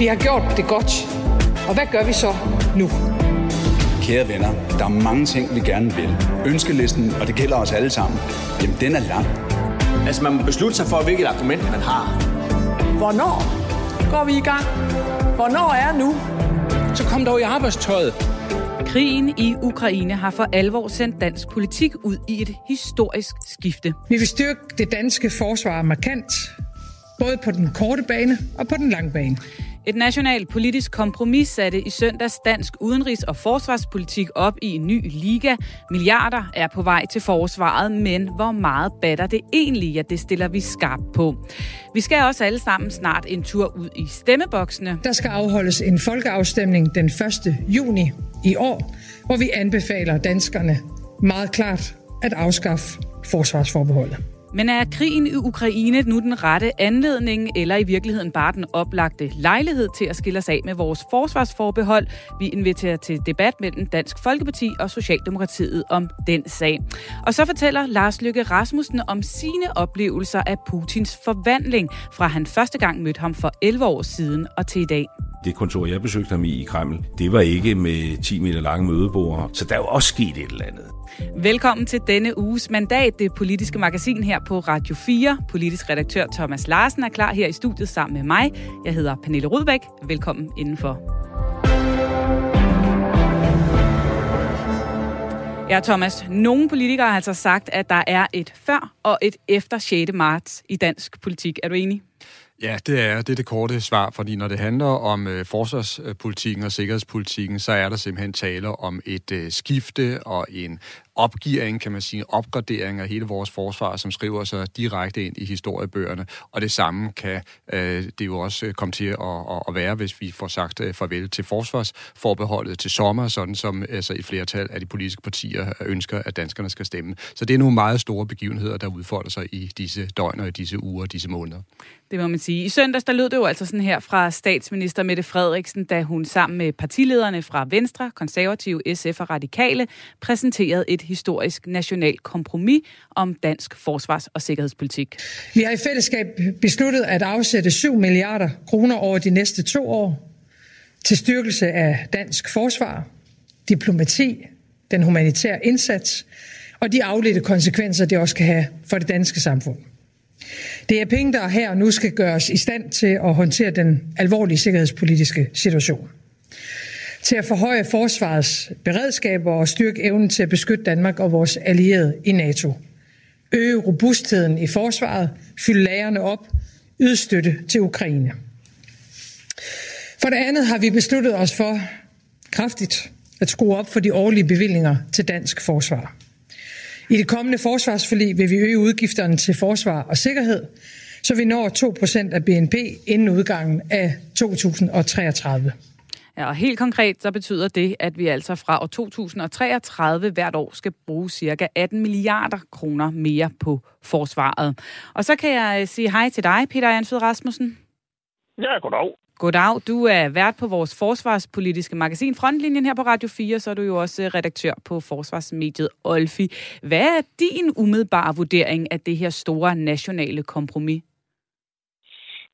Vi har gjort det godt, og hvad gør vi så nu? Kære venner, der er mange ting, vi gerne vil. Ønskelisten, og det gælder os alle sammen, jamen den er lang. Altså man må beslutte sig for, hvilket argument man har. Hvornår går vi i gang? Hvornår er nu? Så kom dog i arbejdstøjet. Krigen i Ukraine har for alvor sendt dansk politik ud i et historisk skifte. Vi vil styrke det danske forsvar markant, både på den korte bane og på den lange bane. Et nationalt politisk kompromis satte i søndags dansk udenrigs- og forsvarspolitik op i en ny liga. Milliarder er på vej til forsvaret, men hvor meget batter det egentlig? Ja, det stiller vi skarpt på. Vi skal også alle sammen snart en tur ud i stemmeboksene. Der skal afholdes en folkeafstemning den 1. juni i år, hvor vi anbefaler danskerne meget klart at afskaffe forsvarsforbeholdet. Men er krigen i Ukraine nu den rette anledning, eller i virkeligheden bare den oplagte lejlighed til at skille os af med vores forsvarsforbehold? Vi inviterer til debat mellem Dansk Folkeparti og Socialdemokratiet om den sag. Og så fortæller Lars Løkke Rasmussen om sine oplevelser af Putins forvandling, fra han første gang mødte ham for 11 år siden og til i dag. Det kontor, jeg besøgte ham i Kreml, det var ikke med 10 meter lange mødeborde, så der er jo også sket et eller andet. Velkommen til denne uges Mandat, det politiske magasin her på Radio 4. Politisk redaktør Thomas Larsen er klar her i studiet sammen med mig. Jeg hedder Pernille Rødbeck. Velkommen indenfor. Ja, Thomas, nogle politikere har altså sagt, at der er et før og et efter 6. marts i dansk politik. Er du enig? Ja, det er det korte svar, fordi når det handler om forsvarspolitikken og sikkerhedspolitikken, så er der simpelthen tale om et skifte og en opgivning, kan man sige, opgradering af hele vores forsvar, som skriver sig direkte ind i historiebøgerne, og det samme kan det jo også komme til at være, hvis vi får sagt farvel til forsvarsforbeholdet til sommer, sådan som altså et flertal af de politiske partier ønsker, at danskerne skal stemme. Så det er nogle meget store begivenheder, der udfolder sig i disse døgn og i disse uger og disse måneder. Det må man sige. I søndags, der lød det jo altså sådan her fra statsminister Mette Frederiksen, da hun sammen med partilederne fra Venstre, Konservative, SF og Radikale præsenterede et historisk nationalt kompromis om dansk forsvars- og sikkerhedspolitik. Vi har i fællesskab besluttet at afsætte 7 milliarder kroner over de næste 2 år til styrkelse af dansk forsvar, diplomati, den humanitære indsats og de afledte konsekvenser, det også kan have for det danske samfund. Det er penge, der her og nu skal gøres i stand til at håndtere den alvorlige sikkerhedspolitiske situation, til at forhøje forsvarets beredskaber og styrke evnen til at beskytte Danmark og vores allierede i NATO, øge robustheden i forsvaret, fylde lagrene op, yde støtte til Ukraine. For det andet har vi besluttet os for kraftigt at skrue op for de årlige bevillinger til dansk forsvar. I det kommende forsvarsforlig vil vi øge udgifterne til forsvar og sikkerhed, så vi når 2% af BNP inden udgangen af 2033. Ja, og helt konkret så betyder det, at vi altså fra år 2033 hvert år skal bruge ca. 18 milliarder kroner mere på forsvaret. Og så kan jeg sige hej til dig, Peter Ansved Rasmussen. Ja, goddag. Goddag. Du er vært på vores forsvarspolitiske magasin Frontlinjen her på Radio 4, så er du jo også redaktør på forsvarsmediet Olfi. Hvad er din umiddelbare vurdering af det her store nationale kompromis?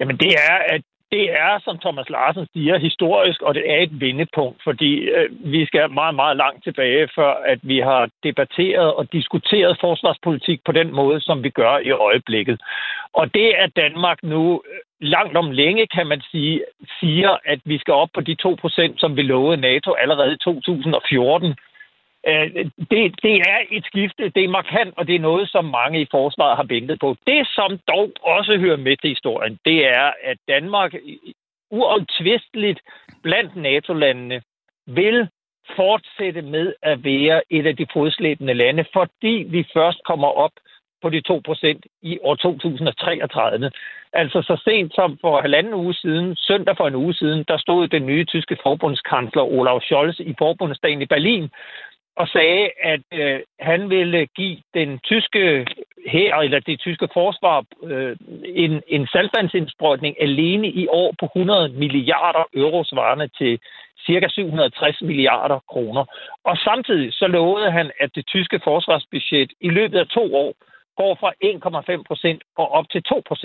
Jamen det er, at det er, som Thomas Larsen siger, historisk, og det er et vendepunkt, fordi vi skal meget, meget langt tilbage, før at vi har debatteret og diskuteret forsvarspolitik på den måde, som vi gør i øjeblikket. Og det er Danmark nu langt om længe, kan man sige, siger, at vi skal op på de 2%, som vi lovede NATO allerede i 2014. Det er et skifte, det er markant, og det er noget, som mange i forsvaret har ventet på. Det, som dog også hører med til historien, det er, at Danmark uomtvisteligt blandt NATO-landene vil fortsætte med at være et af de fodslæbende lande, fordi vi først kommer op på de 2% i år 2033. Altså så sent som for halvanden uge siden, søndag for en uge siden, der stod den nye tyske forbundskansler Olaf Scholz i forbundsdagen i Berlin, og sagde, at han ville give den tyske hær, eller det tyske forsvar, en saltvandsindsprøjtning alene i år på 100 milliarder euro, svarende til ca. 760 milliarder kroner. Og samtidig så lovede han, at det tyske forsvarsbudget i løbet af 2 år går fra 1,5% og op til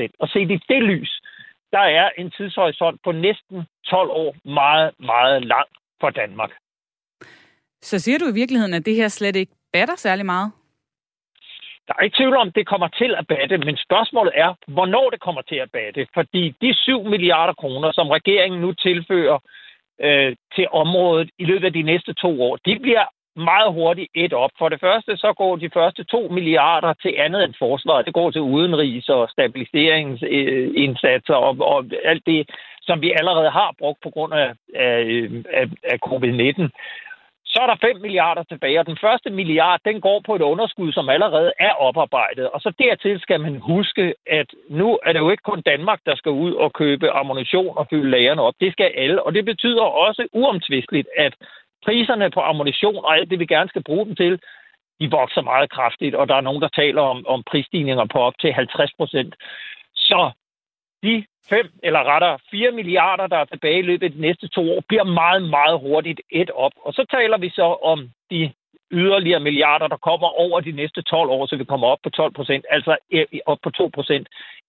2%. Og set i det lys, der er en tidshorisont på næsten 12 år meget, meget lang for Danmark. Så siger du i virkeligheden, at det her slet ikke batter særlig meget? Der er ikke tvivl om, det kommer til at batte, men spørgsmålet er, hvornår det kommer til at batte. Fordi de 7 milliarder kroner, som regeringen nu tilfører til området i løbet af de næste 2 år, de bliver meget hurtigt et op. For det første, så går de første 2 milliarder til andet end forsvaret. Det går til udenrigs- og stabiliseringsindsatser og alt det, som vi allerede har brugt på grund af covid-19. Så er der 5 milliarder tilbage, og den første milliard, den går på et underskud, som allerede er oparbejdet. Og så dertil skal man huske, at nu er det jo ikke kun Danmark, der skal ud og købe ammunition og fylde lagerne op. Det skal alle, og det betyder også uomtvisteligt, at priserne på ammunition og alt det, vi gerne skal bruge dem til, de vokser meget kraftigt, og der er nogen, der taler om prisstigninger på op til 50%. Så de 5, eller rettere 4 milliarder, der er tilbage i løbet af de næste 2 år, bliver meget, meget hurtigt et op. Og så taler vi så om de yderligere milliarder, der kommer over de næste 12 år, så vi kommer op på 12%, altså op på 2%.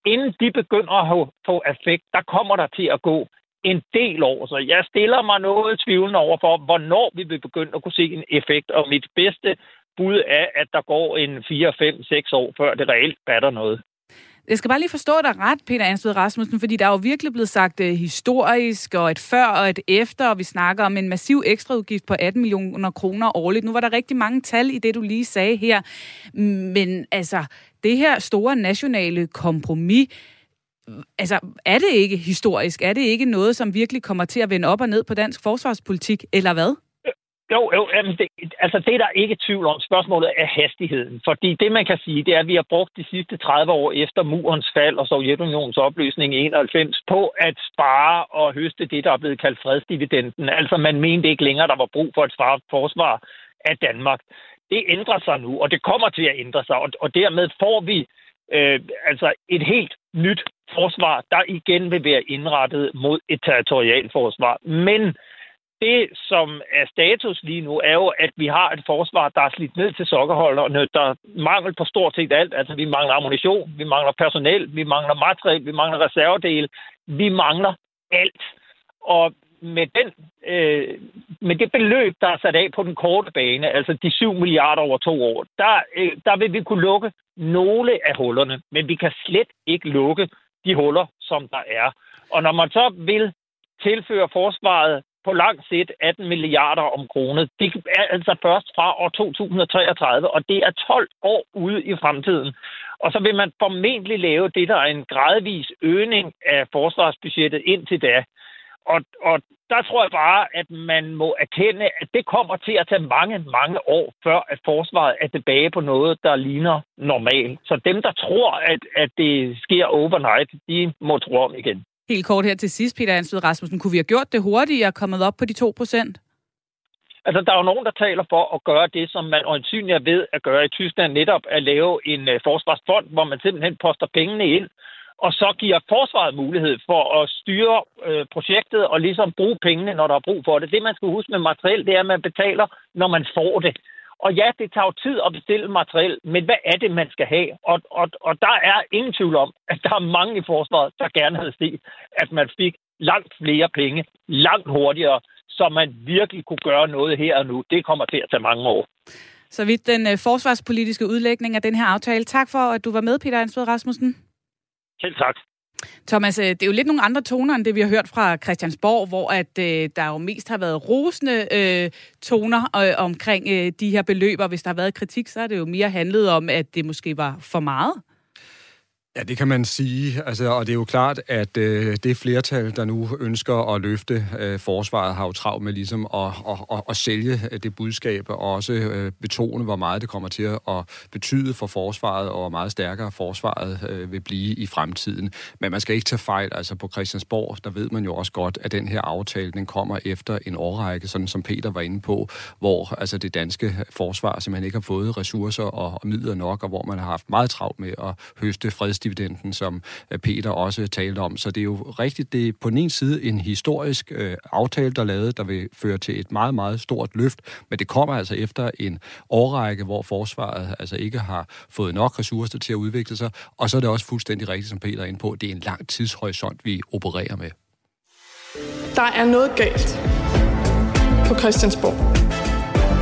Inden de begynder at få effekt, der kommer der til at gå en del år. Så jeg stiller mig noget tvivlende over for, hvornår vi vil begynde at kunne se en effekt, og mit bedste bud er, at der går en 4, 5, 6 år, før det reelt batter noget. Jeg skal bare lige forstå dig ret, Peter Ansved Rasmussen, fordi der er jo virkelig blevet sagt historisk, og et før og et efter, og vi snakker om en massiv ekstraudgift på 18 millioner kroner årligt. Nu var der rigtig mange tal i det, du lige sagde her, men altså, det her store nationale kompromis, altså, er det ikke historisk? Er det ikke noget, som virkelig kommer til at vende op og ned på dansk forsvarspolitik, eller hvad? Jo, det er der ikke tvivl om. Spørgsmålet er hastigheden. Fordi det, man kan sige, det er, at vi har brugt de sidste 30 år efter murens fald og Sovjetunionens opløsning i 1991 på at spare og høste det, der er blevet kaldt fredsdividenden. Altså, man mente ikke længere, der var brug for et forsvar af Danmark. Det ændrer sig nu, og det kommer til at ændre sig, og dermed får vi et helt nyt forsvar, der igen vil være indrettet mod et territorialt forsvar. Men det, som er status lige nu, er jo, at vi har et forsvar, der er slidt ned til sokkerholderne, der mangler på stort set alt. Altså, vi mangler ammunition, vi mangler personel, vi mangler materiel, vi mangler reservedele, vi mangler alt. Og med det beløb, der er sat af på den korte bane, altså de 7 milliarder over 2 år, der vil vi kunne lukke nogle af hullerne, men vi kan slet ikke lukke de huller, som der er. Og når man så vil tilføre forsvaret på langt set 18 milliarder om kroner, det er altså først fra år 2033, og det er 12 år ude i fremtiden. Og så vil man formentlig lave det, der er en gradvis øgning af forsvarsbudgettet indtil da. Og der tror jeg bare, at man må erkende, at det kommer til at tage mange, mange år, før at forsvaret er tilbage på noget, der ligner normalt. Så dem, der tror, at det sker overnight, de må tro om igen. Helt kort her til sidst, Peter Ansved Rasmussen. Kunne vi have gjort det hurtigere og kommet op på de 2%? Altså, der er jo nogen, der taler for at gøre det, som man øjensynligt er ved at gøre i Tyskland, netop at lave en forsvarsfond, hvor man simpelthen poster pengene ind, og så giver forsvaret mulighed for at styre projektet og ligesom bruge pengene, når der er brug for det. Det, man skal huske med materiel, det er, at man betaler, når man får det. Og ja, det tager tid at bestille materiel, men hvad er det, man skal have? Og der er ingen tvivl om, at der er mange i forsvaret, der gerne havde set, at man fik langt flere penge, langt hurtigere, så man virkelig kunne gøre noget her og nu. Det kommer til at tage mange år. Så vidt den forsvarspolitiske udlægning af den her aftale. Tak for, at du var med, Peter Ansved Rasmussen. Helt tak. Thomas, det er jo lidt nogle andre toner, end det vi har hørt fra Christiansborg, hvor at der jo mest har været rosende toner omkring de her beløb, og hvis der har været kritik, så er det jo mere handlet om, at det måske var for meget. Ja, det kan man sige, altså, og det er jo klart, at det flertal, der nu ønsker at løfte forsvaret, har jo travlt med ligesom at sælge det budskab, og også betone, hvor meget det kommer til at betyde for forsvaret, og hvor meget stærkere forsvaret vil blive i fremtiden. Men man skal ikke tage fejl, altså på Christiansborg, der ved man jo også godt, at den her aftale, den kommer efter en årrække, sådan som Peter var inde på, hvor altså det danske forsvar simpelthen ikke har fået ressourcer og midler nok, og hvor man har haft meget travlt med at høste fredstid krigsdividenden, som Peter også talte om. Så det er jo rigtigt, det er på den ene side en historisk aftale, der er lavet, der vil føre til et meget, meget stort løft, men det kommer altså efter en årrække, hvor forsvaret altså ikke har fået nok ressourcer til at udvikle sig, og så er det også fuldstændig rigtigt, som Peter er inde på, det er en lang tidshorisont, vi opererer med. Der er noget galt på Christiansborg.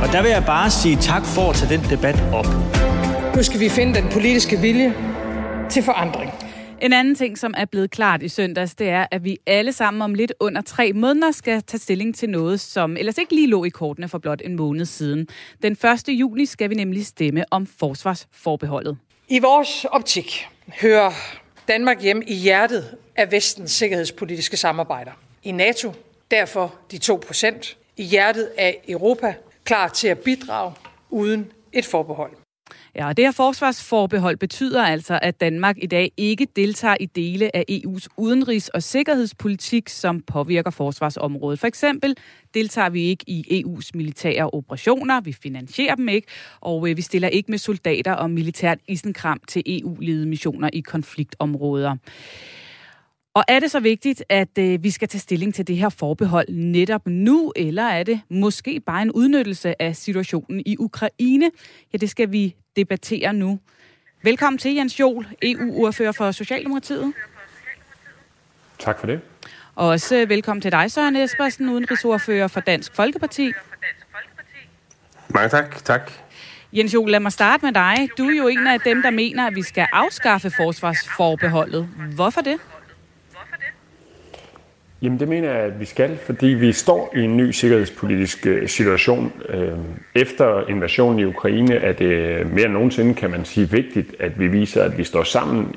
Og der vil jeg bare sige tak for at tage den debat op. Nu skal vi finde den politiske vilje til forandring. En anden ting, som er blevet klart i søndags, det er, at vi alle sammen om lidt under 3 måneder skal tage stilling til noget, som ellers ikke lige lå i kortene for blot en måned siden. Den 1. juni skal vi nemlig stemme om forsvarsforbeholdet. I vores optik hører Danmark hjem i hjertet af Vestens sikkerhedspolitiske samarbejder. I NATO, derfor de 2%. I hjertet af Europa, klar til at bidrage uden et forbehold. Ja, og det her forsvarsforbehold betyder altså, at Danmark i dag ikke deltager i dele af EU's udenrigs- og sikkerhedspolitik, som påvirker forsvarsområdet. For eksempel deltager vi ikke i EU's militære operationer, vi finansierer dem ikke, og vi stiller ikke med soldater og militært isenkram til EU-ledede missioner i konfliktområder. Og er det så vigtigt, at vi skal tage stilling til det her forbehold netop nu, eller er det måske bare en udnyttelse af situationen i Ukraine? Ja, det skal vi debattere nu. Velkommen til, Jens Joel, EU-ordfører for Socialdemokratiet. Tak for det. Og også velkommen til dig, Søren Espersen, udenrigsordfører for Dansk Folkeparti. Mange tak, tak. Jens Joel, lad mig starte med dig. Du er jo en af dem, der mener, at vi skal afskaffe forsvarsforbeholdet. Hvorfor det? Jamen det mener jeg, at vi skal, fordi vi står i en ny sikkerhedspolitisk situation. Efter invasionen i Ukraine er det mere end nogensinde, kan man sige, vigtigt, at vi viser, at vi står sammen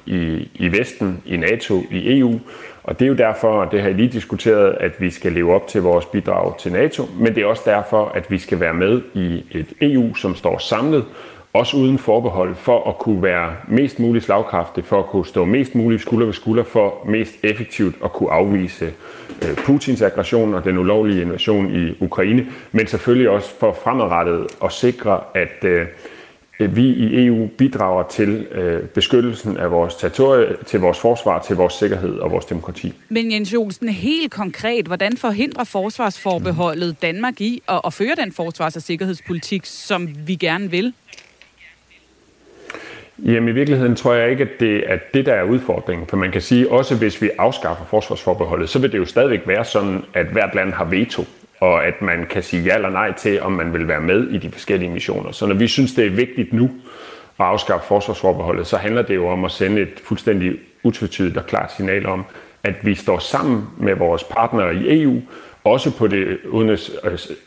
i Vesten, i NATO, i EU. Og det er jo derfor, og det har jeg lige diskuteret, at vi skal leve op til vores bidrag til NATO. Men det er også derfor, at vi skal være med i et EU, som står samlet, også uden forbehold, for at kunne være mest muligt slagkraftig, for at kunne stå mest muligt skulder ved skulder, for mest effektivt at kunne afvise Putins aggression og den ulovlige invasion i Ukraine, men selvfølgelig også for fremadrettet at sikre, at vi i EU bidrager til beskyttelsen af vores territorie, til vores forsvar, til vores sikkerhed og vores demokrati. Men Jens Joelsen, helt konkret, hvordan forhindrer forsvarsforbeholdet Danmark i at føre den forsvars- og sikkerhedspolitik, som vi gerne vil? Jamen i virkeligheden tror jeg ikke, at det der er udfordringen, for man kan sige, også hvis vi afskaffer forsvarsforbeholdet, så vil det jo stadigvæk være sådan, at hvert land har veto, og at man kan sige ja eller nej til, om man vil være med i de forskellige missioner. Så når vi synes, det er vigtigt nu at afskaffe forsvarsforbeholdet, så handler det jo om at sende et fuldstændig utvetydigt og klart signal om, at vi står sammen med vores partnere i EU, også på det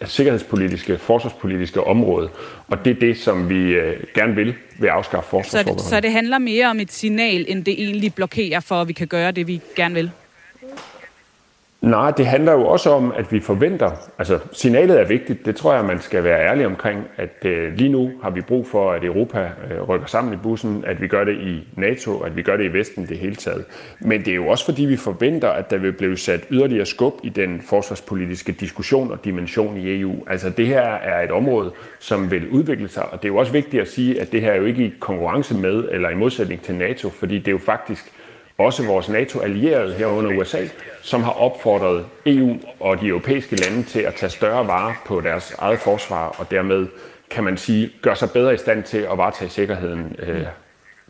sikkerhedspolitiske, forsvarspolitiske område. Og det er det, som vi gerne vil ved at afskaffe forsvarsforbeholdet. Så det handler mere om et signal, end det egentlig blokerer for, at vi kan gøre det, vi gerne vil? Nej, det handler jo også om, at vi forventer. Altså, signalet er vigtigt. Det tror jeg, man skal være ærlig omkring, at lige nu har vi brug for, at Europa rykker sammen i bussen, at vi gør det i NATO, at vi gør det i Vesten det hele taget. Men det er jo også, fordi vi forventer, at der vil blive sat yderligere skub i den forsvarspolitiske diskussion og dimension i EU. Altså, det her er et område, som vil udvikle sig, og det er jo også vigtigt at sige, at det her er jo ikke i konkurrence med eller i modsætning til NATO, fordi det er jo faktisk også vores NATO-allierede herunder USA, som har opfordret EU og de europæiske lande til at tage større vare på deres eget forsvar, og dermed, kan man sige, gør sig bedre i stand til at varetage sikkerheden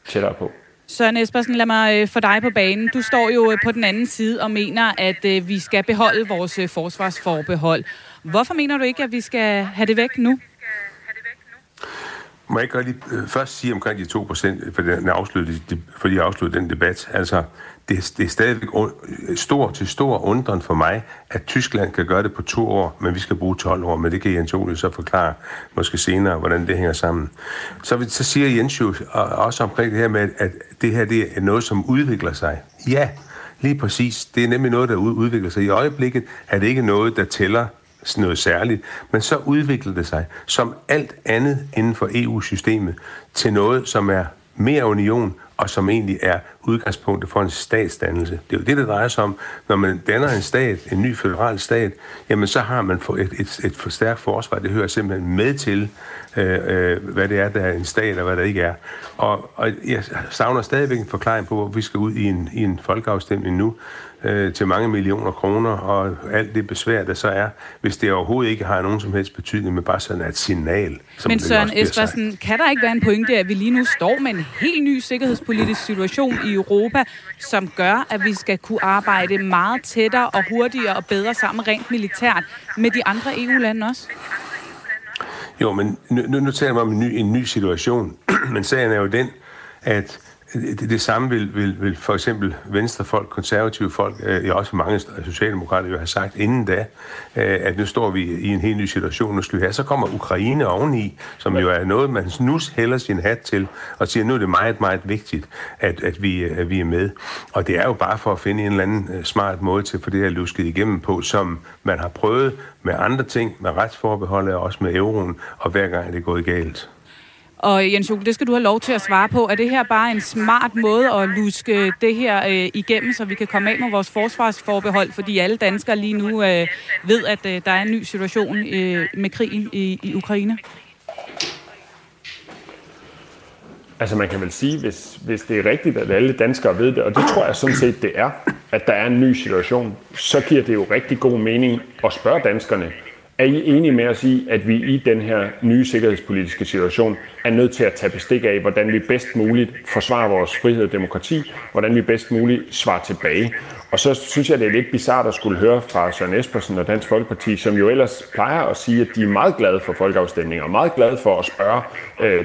tættere på. Søren Espersen, lad mig få dig på banen. Du står jo på den anden side og mener, at vi skal beholde vores forsvarsforbehold. Hvorfor mener du ikke, at vi skal have det væk nu? Må jeg ikke lige først sige omkring de 2%, fordi jeg afsluttede den debat. Altså, det er stadigvæk stor undren for mig, at Tyskland kan gøre det på 2 år, men vi skal bruge 12 år. Men det kan Jens Joel så forklare måske senere, hvordan det hænger sammen. Så siger Jens Joel også omkring det her med, at det her det er noget, som udvikler sig. Ja, lige præcis. Det er nemlig noget, der udvikler sig. I øjeblikket er det ikke noget, der tæller noget særligt, men så udvikler det sig som alt andet inden for EU-systemet til noget, som er mere union og som egentlig er udgangspunktet for en statsdannelse. Det er jo det, det drejer sig om. Når man danner en stat, en ny føderal stat, jamen så har man et for stærkt forsvar. Det hører simpelthen med til, hvad det er, der er en stat, og hvad der ikke er. Og jeg savner stadigvæk en forklaring på, hvor vi skal ud i en folkeafstemning nu, til mange millioner kroner, og alt det besvær, der så er, hvis det overhovedet ikke har nogen som helst betydning, men bare sådan et signal. Som men Søren Espersen, kan der ikke være en pointe, at vi lige nu står med en helt ny sikkerhedspolitisk situation i Europa, som gør, at vi skal kunne arbejde meget tættere og hurtigere og bedre sammen rent militært med de andre EU-lande også? Jo, men nu taler vi om en ny situation, men sagen er jo den, at det samme vil for eksempel venstrefolk, konservative folk, også mange socialdemokrater jo have sagt inden da, at nu står vi i en helt ny situation, nu skal vi have. Så kommer Ukraine oveni, som jo er noget, man nu hælder sin hat til, og siger, nu er det meget, meget vigtigt, at vi er med. Og det er jo bare for at finde en eller anden smart måde til at få det her lusket igennem på, som man har prøvet med andre ting, med retsforbeholdet og også med euroen, og hver gang er det gået galt. Og Jens Joel, det skal du have lov til at svare på. Er det her bare en smart måde at luske det her igennem, så vi kan komme af med vores forsvarsforbehold, fordi alle danskere lige nu ved, at der er en ny situation med krigen i Ukraine? Altså man kan vel sige, hvis det er rigtigt, at alle danskere ved det, og det tror jeg sådan set det er, at der er en ny situation, så giver det jo rigtig god mening at spørge danskerne, er I enige med os i, at vi i den her nye sikkerhedspolitiske situation er nødt til at tage bestik af, hvordan vi bedst muligt forsvarer vores frihed og demokrati, hvordan vi bedst muligt svarer tilbage? Og så synes jeg, det er lidt bizarrt at skulle høre fra Søren Espersen og Dansk Folkeparti, som jo ellers plejer at sige, at de er meget glade for folkeafstemninger og meget glade for at spørge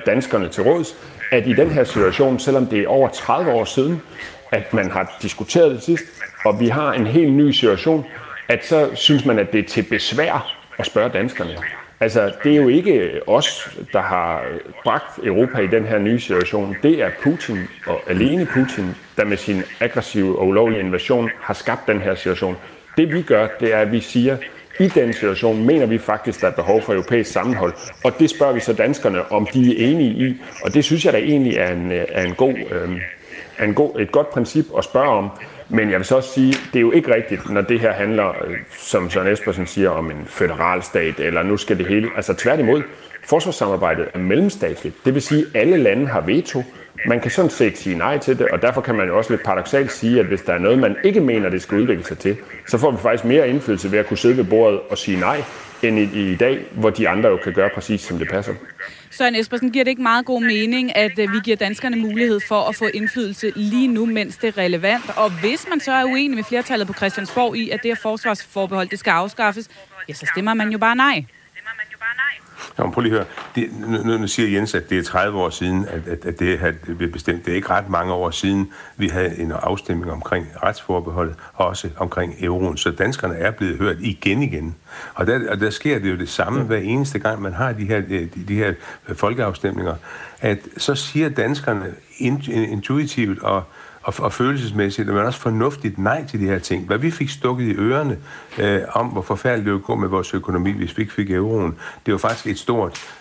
danskerne til råds, at i den her situation, selvom det er over 30 år siden, at man har diskuteret det sidst, og vi har en helt ny situation, at så synes man, at det er til besvær og spørge danskerne. Altså, det er jo ikke os, der har bragt Europa i den her nye situation. Det er Putin og alene Putin, der med sin aggressive og ulovlige invasion har skabt den her situation. Det vi gør, det er, at vi siger, i den situation mener vi faktisk, der er behov for europæisk sammenhold. Og det spørger vi så danskerne, om de er enige i. Og det synes jeg da egentlig er et godt princip at spørge om. Men jeg vil så også sige, det er jo ikke rigtigt, når det her handler, som Søren Espersen siger, om en føderalstat, eller nu skal det hele. Altså tværtimod, forsvarssamarbejdet er mellemstatsligt. Det vil sige, at alle lande har veto. Man kan sådan set sige nej til det, og derfor kan man jo også lidt paradoksalt sige, at hvis der er noget, man ikke mener, det skal udvikle sig til, så får vi faktisk mere indflydelse ved at kunne sidde ved bordet og sige nej, end i dag, hvor de andre jo kan gøre præcis, som det passer. Søren Espersen, giver det ikke meget god mening, at vi giver danskerne mulighed for at få indflydelse lige nu, mens det er relevant? Og hvis man så er uenig med flertallet på Christiansborg i, at det her forsvarsforbehold, det skal afskaffes, ja, så stemmer man jo bare nej. Jamen, prøv lige at høre. Nu siger Jens, at det er 30 år siden, at det her blev bestemt. Det er ikke ret mange år siden, vi havde en afstemning omkring retsforbeholdet, og også omkring euroen. Så danskerne er blevet hørt igen. Og der sker det jo det samme hver eneste gang, man har de her folkeafstemninger. At så siger danskerne intuitivt og følelsesmæssigt, men også fornuftigt nej til de her ting. Hvad vi fik stukket i ørerne om, hvor forfærdeligt det ville gå med vores økonomi, hvis vi ikke fik euroen, det var faktisk et stort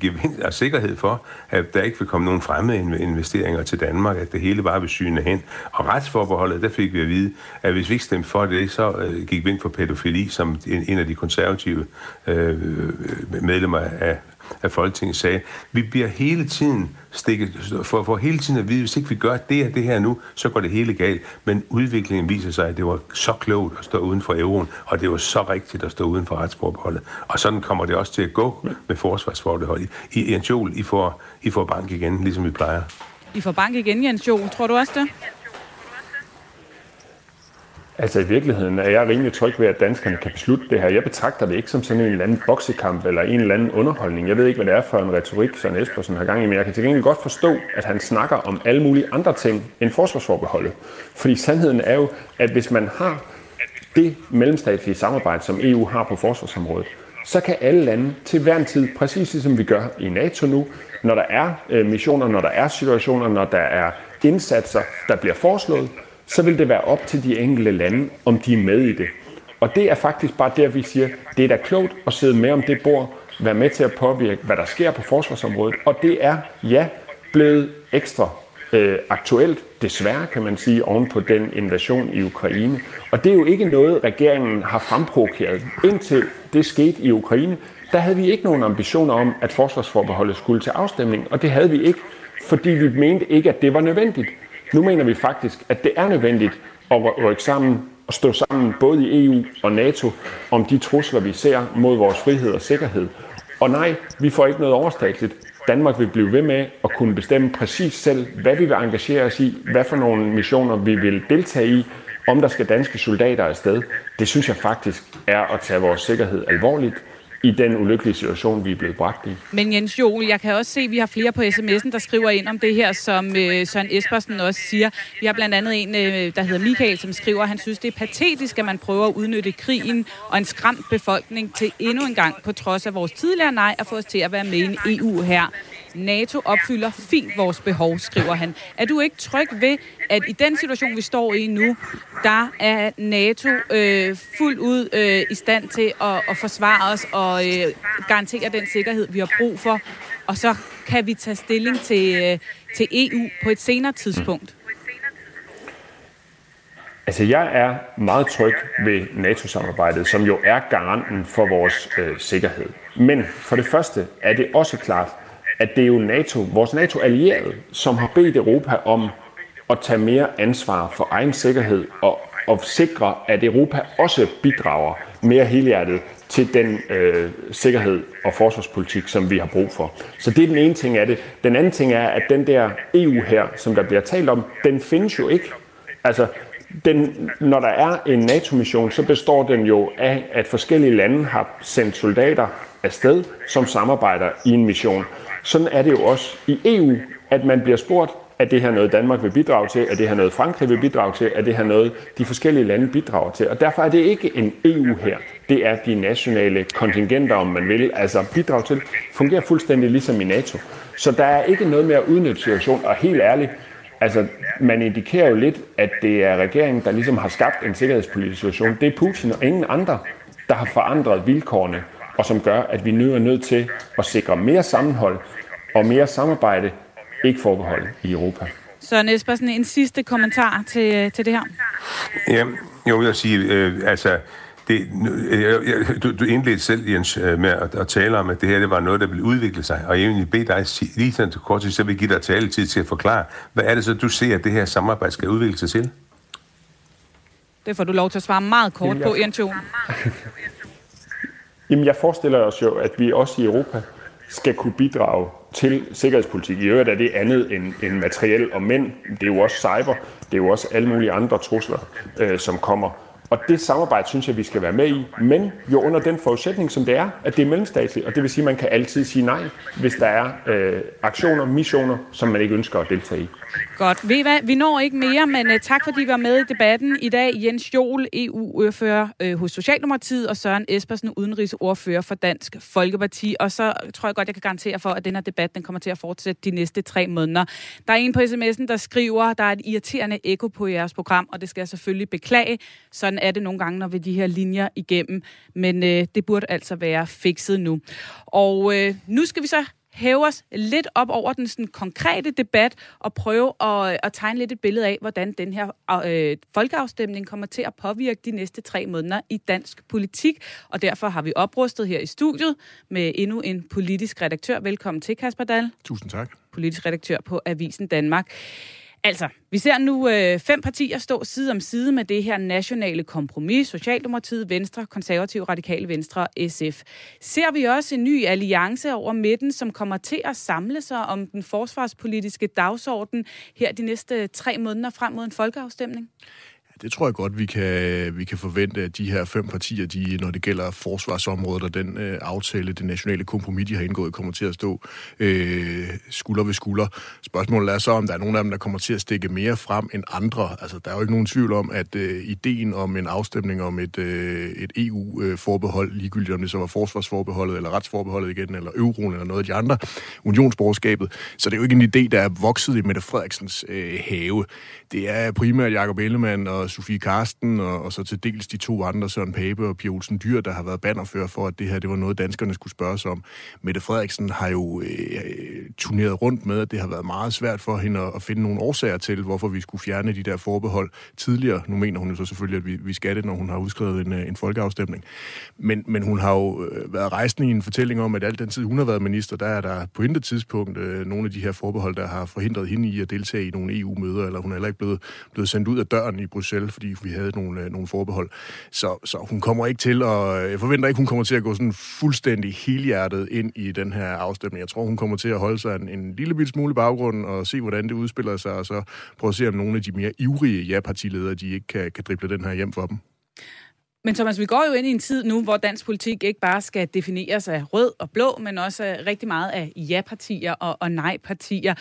gevinst og sikkerhed for, at der ikke ville komme nogen fremmede investeringer til Danmark, at det hele bare ville syne hen. Og retsforbeholdet, der fik vi at vide, at hvis vi ikke stemte for det, så gik vi ind for pædofili, som en af de konservative medlemmer af Folketinget sagde. Vi bliver hele tiden stikket, for hele tiden at vide, hvis ikke vi gør det her nu, så går det hele galt. Men udviklingen viser sig, at det var så klogt at stå uden for euroen, og det var så rigtigt at stå uden for retsforbeholdet. Og sådan kommer det også til at gå med forsvarsforbeholdet. Jens Joel, I får bank igen, ligesom vi plejer. I får bank igen, Jens Joel. Tror du også det? Altså i virkeligheden er jeg rimelig tryg ved, at danskerne kan beslutte det her. Jeg betragter det ikke som sådan en eller anden boksekamp eller en eller anden underholdning. Jeg ved ikke, hvad det er for en retorik, Søren Espersen har gang i, men jeg kan til gengæld godt forstå, at han snakker om alle mulige andre ting end forsvarsforbeholdet. Fordi sandheden er jo, at hvis man har det mellemstatlige samarbejde, som EU har på forsvarsområdet, så kan alle lande til hver en tid, præcis ligesom vi gør i NATO nu, når der er missioner, når der er situationer, når der er indsatser, der bliver foreslået, så vil det være op til de enkelte lande, om de er med i det. Og det er faktisk bare der, vi siger, det er da klogt at sidde med om det bord, være med til at påvirke, hvad der sker på forsvarsområdet, og det er, ja, blevet ekstra aktuelt, desværre kan man sige, oven på den invasion i Ukraine. Og det er jo ikke noget, regeringen har fremprovokeret. Indtil det skete i Ukraine, der havde vi ikke nogen ambitioner om, at forsvarsforbeholdet skulle til afstemning, og det havde vi ikke, fordi vi mente ikke, at det var nødvendigt. Nu mener vi faktisk, at det er nødvendigt at rykke sammen og stå sammen både i EU og NATO om de trusler, vi ser mod vores frihed og sikkerhed. Og nej, vi får ikke noget overstatsligt. Danmark vil blive ved med at kunne bestemme præcis selv, hvad vi vil engagere os i, hvad for nogle missioner vi vil deltage i, om der skal danske soldater afsted. Det synes jeg faktisk er at tage vores sikkerhed alvorligt i den ulykkelige situation, vi er blevet bragt i. Men Jens Joel, jeg kan også se, at vi har flere på sms'en, der skriver ind om det her, som Søren Espersen også siger. Vi har blandt andet en, der hedder Michael, som skriver, at han synes, det er patetisk, at man prøver at udnytte krigen og en skræmt befolkning til endnu en gang, på trods af vores tidligere nej, at få os til at være med i en EU her. NATO opfylder fint vores behov, skriver han. Er du ikke tryg ved, at i den situation, vi står i nu, der er NATO fuldt ud i stand til at forsvare os og garantere den sikkerhed, vi har brug for, og så kan vi tage stilling til EU på et senere tidspunkt? Altså, jeg er meget tryg ved NATO-samarbejdet, som jo er garanten for vores sikkerhed. Men for det første er det også klart, at det er jo NATO, vores NATO-allierede, som har bedt Europa om at tage mere ansvar for egen sikkerhed og sikre, at Europa også bidrager mere helhjertet til den sikkerhed og forsvarspolitik, som vi har brug for. Så det er den ene ting af det. Den anden ting er, at den der EU her, som der bliver talt om, den findes jo ikke. Altså, når der er en NATO-mission, så består den jo af, at forskellige lande har sendt soldater afsted, som samarbejder i en mission. Sådan er det jo også i EU, at man bliver spurgt, er det her noget Danmark vil bidrage til, er det her noget Frankrig vil bidrage til, er det her noget de forskellige lande bidrager til. Og derfor er det ikke en EU her. Det er de nationale kontingenter, om man vil, altså bidrage til, fungerer fuldstændig ligesom i NATO. Så der er ikke noget med at udnytte situationen, og helt ærligt, altså, man indikerer jo lidt, at det er regeringen, der ligesom har skabt en sikkerhedspolitisk situation. Det er Putin og ingen andre, der har forandret vilkårene, og som gør, at vi nu er nødt til at sikre mere sammenhold og mere samarbejde, ikke forbehold i Europa. Søren Espersen, en sidste kommentar til det her. Ja, jeg vil sige, du indledte selv, Jens, med at tale om, at det her det var noget, der ville udvikle sig. Og jeg vil bede dig lige sådan til kort tid, så vil jeg give dig taletid til at forklare, hvad er det så, du ser, at det her samarbejde skal udvikle sig til? Det får du lov til at svare meget kort på, Jens Joel. Jamen, jeg forestiller os jo, at vi også i Europa skal kunne bidrage til sikkerhedspolitik. I øvrigt er det andet end materiel og mænd. Det er jo også cyber. Det er jo også alle mulige andre trusler, som kommer. Og det samarbejde, synes jeg, vi skal være med i. Men jo under den forudsætning, som det er, at det er mellemstatsligt. Og det vil sige, at man kan altid sige nej, hvis der er aktioner, missioner, som man ikke ønsker at deltage i. Godt. Ved I hvad? Vi når ikke mere, men tak fordi I var med i debatten i dag. Jens Joel, EU-ordfører hos Socialdemokratiet, og Søren Espersen, udenrigsordfører for Dansk Folkeparti. Og så tror jeg godt, jeg kan garantere for, at den her debat den kommer til at fortsætte de næste 3 måneder. Der er en på sms'en, der skriver, der er et irriterende ekko på jeres program, og det skal jeg selvfølgelig beklage. Sådan er det nogle gange, når vi de her linjer igennem. Men det burde altså være fikset nu. Og nu skal vi så hæve os lidt op over den sådan konkrete debat og prøve at tegne lidt et billede af, hvordan den her folkeafstemning kommer til at påvirke de næste 3 måneder i dansk politik. Og derfor har vi oprustet her i studiet med endnu en politisk redaktør. Velkommen til, Kasper Dahl. Tusind tak. Politisk redaktør på Avisen Danmark. Altså, vi ser nu 5 partier stå side om side med det her nationale kompromis. Socialdemokratiet, Venstre, Konservative, Radikale Venstre og SF. Ser vi også en ny alliance over midten, som kommer til at samle sig om den forsvarspolitiske dagsorden her de næste 3 måneder frem mod en folkeafstemning? Det tror jeg godt, vi kan forvente, at de her 5 partier, de, når det gælder forsvarsområdet og den aftale, det nationale kompromis, de har indgået, kommer til at stå skulder ved skulder. Spørgsmålet er så, om der er nogen af dem, der kommer til at stikke mere frem end andre. Altså, der er jo ikke nogen tvivl om, at ideen om en afstemning om et EU-forbehold, ligegyldigt om det så var forsvarsforbeholdet eller retsforbeholdet igen, eller euroen eller noget af de andre, unionsborgerskabet, så det er jo ikke en idé, der er vokset i Mette Frederiksens have. Det er primært Jacob Ellemann og Sofie Carsten og så til dels de to andre, Søren Pape og Pia Olsen Dyr, der har været bannerfører for, at det her det var noget, danskerne skulle spørges om. Mette Frederiksen har jo turneret rundt med, at det har været meget svært for hende at finde nogle årsager til, hvorfor vi skulle fjerne de der forbehold tidligere. Nu mener hun jo så selvfølgelig, at vi skal det, når hun har udskrevet en folkeafstemning. Men hun har jo været rejsende i en fortælling om, at al den tid, hun har været minister, der er der på intet tidspunkt nogle af de her forbehold, der har forhindret hende i at deltage i nogle EU-møder, eller hun er heller ikke blevet sendt ud af døren i Bruxelles, fordi vi havde nogle forbehold. Så hun kommer ikke til at... Jeg forventer ikke, hun kommer til at gå sådan fuldstændig helhjertet ind i den her afstemning. Jeg tror, hun kommer til at holde sig en lille bitte smule i baggrunden og se, hvordan det udspiller sig, og så prøve at se, om nogle af de mere ivrige ja-partiledere, de ikke kan drible den her hjem for dem. Men Thomas, vi går jo ind i en tid nu, hvor dansk politik ikke bare skal defineres af rød og blå, men også rigtig meget af ja-partier og nej-partier.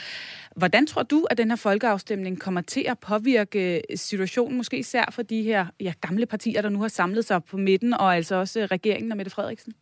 Hvordan tror du, at den her folkeafstemning kommer til at påvirke situationen, måske især for de her gamle partier, der nu har samlet sig på midten, og altså også regeringen og Mette Frederiksen?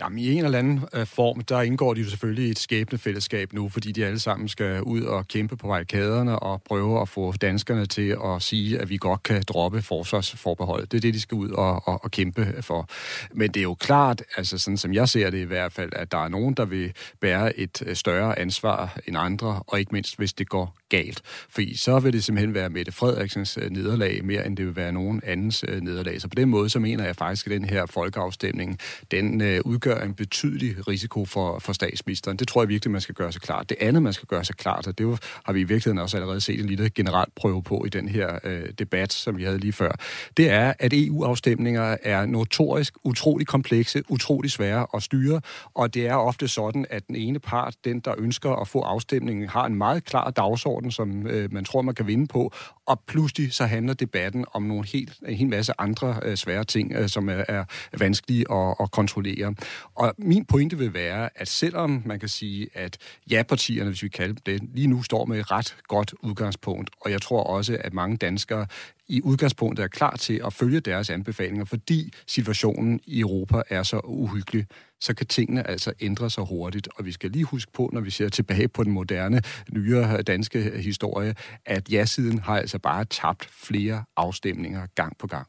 Jamen i en eller anden form, der indgår de jo selvfølgelig i et skæbnefællesskab nu, fordi de alle sammen skal ud og kæmpe på barrikaderne og prøve at få danskerne til at sige, at vi godt kan droppe forsvarsforbeholdet. Det er det, de skal ud og kæmpe for. Men det er jo klart, altså sådan som jeg ser det i hvert fald, at der er nogen, der vil bære et større ansvar end andre, og ikke mindst hvis det går galt. Fordi så vil det simpelthen være Mette Frederiksens nederlag mere, end det vil være nogen andens nederlag. Så på den måde, så mener jeg faktisk, at den her folkeafstemning, den udgør en betydelig risiko for statsministeren. Det tror jeg virkelig, man skal gøre sig klart. Det andet, man skal gøre sig klart, og det har vi i virkeligheden også allerede set en lille generelt prøve på i den her debat, som vi havde lige før, det er, at EU-afstemninger er notorisk utrolig komplekse, utrolig svære at styre, og det er ofte sådan, at den ene part, den der ønsker at få afstemningen, har en meget klar dagsorden, som man tror, man kan vinde på, og pludselig så handler debatten om nogle en hel masse andre svære ting, som er vanskelige at kontrollere. Og min pointe vil være, at selvom man kan sige, at ja-partierne, hvis vi kalder dem det, lige nu står med et ret godt udgangspunkt, og jeg tror også, at mange danskere i udgangspunktet er klar til at følge deres anbefalinger, fordi situationen i Europa er så uhyggelig, så kan tingene altså ændre sig hurtigt. Og vi skal lige huske på, når vi ser tilbage på den moderne, nyere danske historie, at ja-siden har altså bare tabt flere afstemninger gang på gang.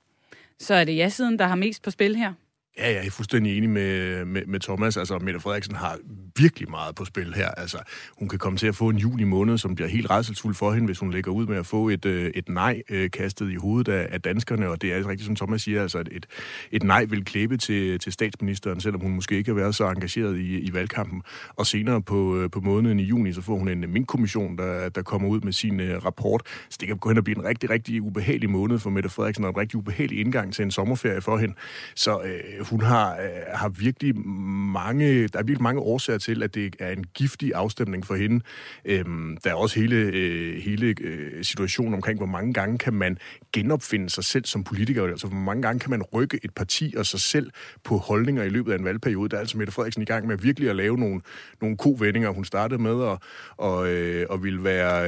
Så er det ja-siden, der har mest på spil her? Ja, jeg er fuldstændig enig med Thomas. Altså, Mette Frederiksen har virkelig meget på spil her. Altså, hun kan komme til at få en juli måned, som bliver helt rædselsfuld for hende, hvis hun lægger ud med at få et nej kastet i hovedet af danskerne. Og det er rigtigt, som Thomas siger, altså, at et nej vil klæbe til statsministeren, selvom hun måske ikke har været så engageret i valgkampen. Og senere på måneden i juni, så får hun en minkkommission, der kommer ud med sin rapport. Så det kan gå hen og blive en rigtig, rigtig ubehagelig måned for Mette Frederiksen, og en rigtig ubehagelig indgang til en sommerferie for hende. Så hun har virkelig mange... Der er virkelig mange årsager til, at det er en giftig afstemning for hende. Der er også hele situationen omkring, hvor mange gange kan man genopfinde sig selv som politiker. Altså, hvor mange gange kan man rykke et parti og sig selv på holdninger i løbet af en valgperiode. Der er altså Mette Frederiksen i gang med virkelig at lave nogle kovendinger. Hun startede med at ville være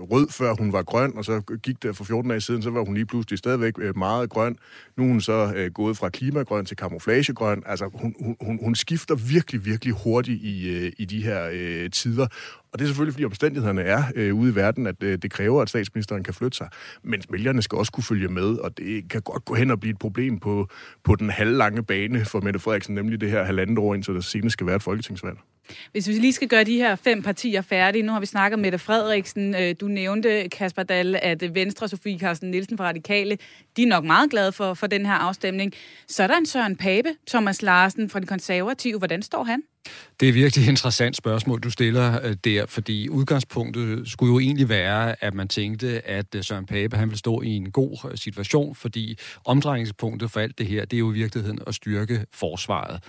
rød, før hun var grøn, og så gik det for 14 dage siden, så var hun lige pludselig stadigvæk meget grøn. Nu er hun så gået fra klimagrøn til kamuflagegrøn. Altså, hun skifter virkelig, virkelig hurtigt i de her tider. Og det er selvfølgelig, fordi omstændighederne er ude i verden, at det kræver, at statsministeren kan flytte sig. Men vælgerne skal også kunne følge med, og det kan godt gå hen og blive et problem på den halvlange bane for Mette Frederiksen, nemlig det her halvandet år, indtil der senest skal være et folketingsvalg. Hvis vi lige skal gøre de her 5 partier færdige, nu har vi snakket om Mette Frederiksen, du nævnte, Kasper Dahl, at Venstre, Sofie Carsten Nielsen fra Radikale, de er nok meget glade for den her afstemning. Så er der en Søren Pape, Thomas Larsen fra De Konservative, hvordan står han? Det er virkelig et interessant spørgsmål, du stiller der, fordi udgangspunktet skulle jo egentlig være, at man tænkte, at Søren Pape, han ville stå i en god situation, fordi omdrejningspunktet for alt det her, det er jo i virkeligheden at styrke forsvaret.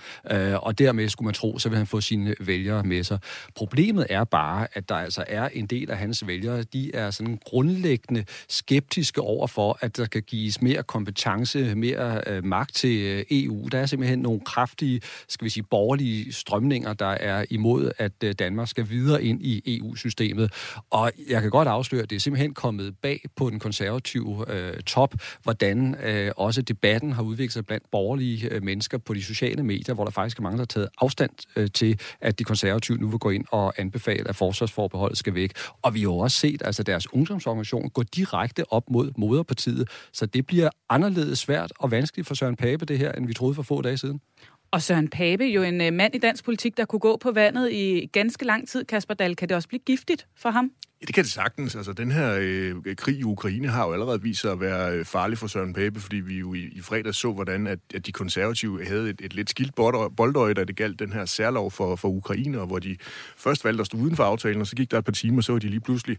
Og dermed skulle man tro, så vil han få sine vælgere med sig. Problemet er bare, at der altså er en del af hans vælgere, de er sådan grundlæggende skeptiske over for, at der kan gives mere kompetence, mere magt til EU. Der er simpelthen nogle kraftige, skal vi sige, borgerlige strøm strømninger, der er imod, at Danmark skal videre ind i EU-systemet. Og jeg kan godt afsløre, at det er simpelthen kommet bag på den konservative top, hvordan også debatten har udviklet sig blandt borgerlige mennesker på de sociale medier, hvor der faktisk er mange, der har taget afstand til, at de konservative nu vil gå ind og anbefale, at forsvarsforbeholdet skal væk. Og vi har jo også set altså deres ungdomsorganisation gå direkte op mod moderpartiet, så det bliver anderledes svært og vanskeligt for Søren Pape det her, end vi troede for få dage siden. Og Søren Pape, jo en mand i dansk politik, der kunne gå på vandet i ganske lang tid, Kasper Dahl. Kan det også blive giftigt for ham? Ja, det kan det sagtens. Altså, den her krig i Ukraine har jo allerede vist sig at være farlig for Søren Pape, fordi vi jo i fredags så, hvordan at de konservative havde et lidt skilt boldøje, da det galt den her særlov for ukrainere, hvor de først valgte at stå uden for aftalen, og så gik der et par timer, så var de lige pludselig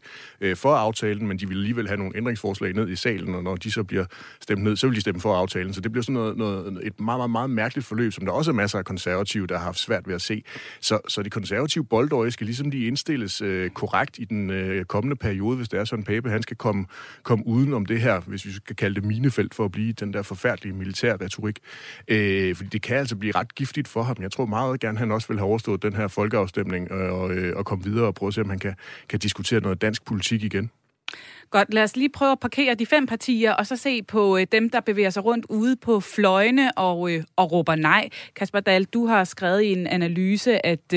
for aftalen, men de ville alligevel have nogle ændringsforslag ned i salen, og når de så bliver stemt ned, så vil de stemme for aftalen. Så det bliver sådan et meget, meget, meget mærkeligt forløb, som der også er masser af konservative, der har haft svært ved at se. Så de konservative boldøje skal ligesom lige indstilles korrekt i den kommende periode, hvis det er sådan, Pape, han skal komme uden om det her, hvis vi skal kalde det minefelt, for at blive den der forfærdelige militær retorik. Fordi det kan altså blive ret giftigt for ham. Jeg tror meget gerne, han også vil have overstået den her folkeafstemning og komme videre og prøve at se, om han kan diskutere noget dansk politik igen. Godt, lad os lige prøve at parkere de 5 partier, og så se på dem, der bevæger sig rundt ude på fløjene og råber nej. Kasper Dahl, du har skrevet i en analyse, at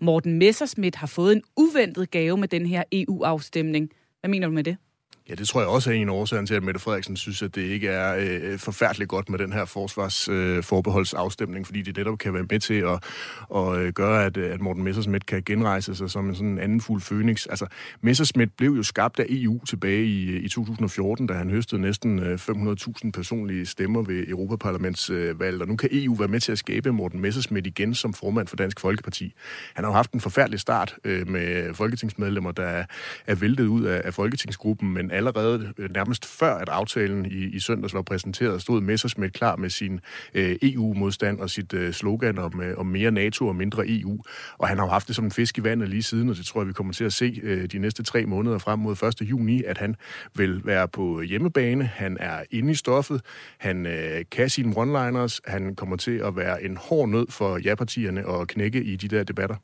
Morten Messerschmidt har fået en uventet gave med den her EU-afstemning. Hvad mener du med det? Ja, det tror jeg også er en årsag til, at Mette Frederiksen synes, at det ikke er forfærdeligt godt med den her forsvarsforbeholdsafstemning, fordi det netop kan være med til at gøre, at Morten Messerschmidt kan genrejse sig som en sådan anden fugl fønix. Altså, Messerschmidt blev jo skabt af EU tilbage i 2014, da han høstede næsten 500.000 personlige stemmer ved Europaparlamentsvalget, og nu kan EU være med til at skabe Morten Messerschmidt igen som formand for Dansk Folkeparti. Han har jo haft en forfærdelig start med folketingsmedlemmer, der er væltet ud af folketingsgruppen, men allerede nærmest før, at aftalen i søndags var præsenteret, stod Messerschmidt klar med sin EU-modstand og sit slogan om mere NATO og mindre EU. Og han har jo haft det som en fisk i vandet lige siden, og det tror jeg, vi kommer til at se de næste 3 måneder frem mod 1. juni, at han vil være på hjemmebane, han er inde i stoffet, han kan sine one-liners, han kommer til at være en hård nød for ja-partierne og knække i de der debatter.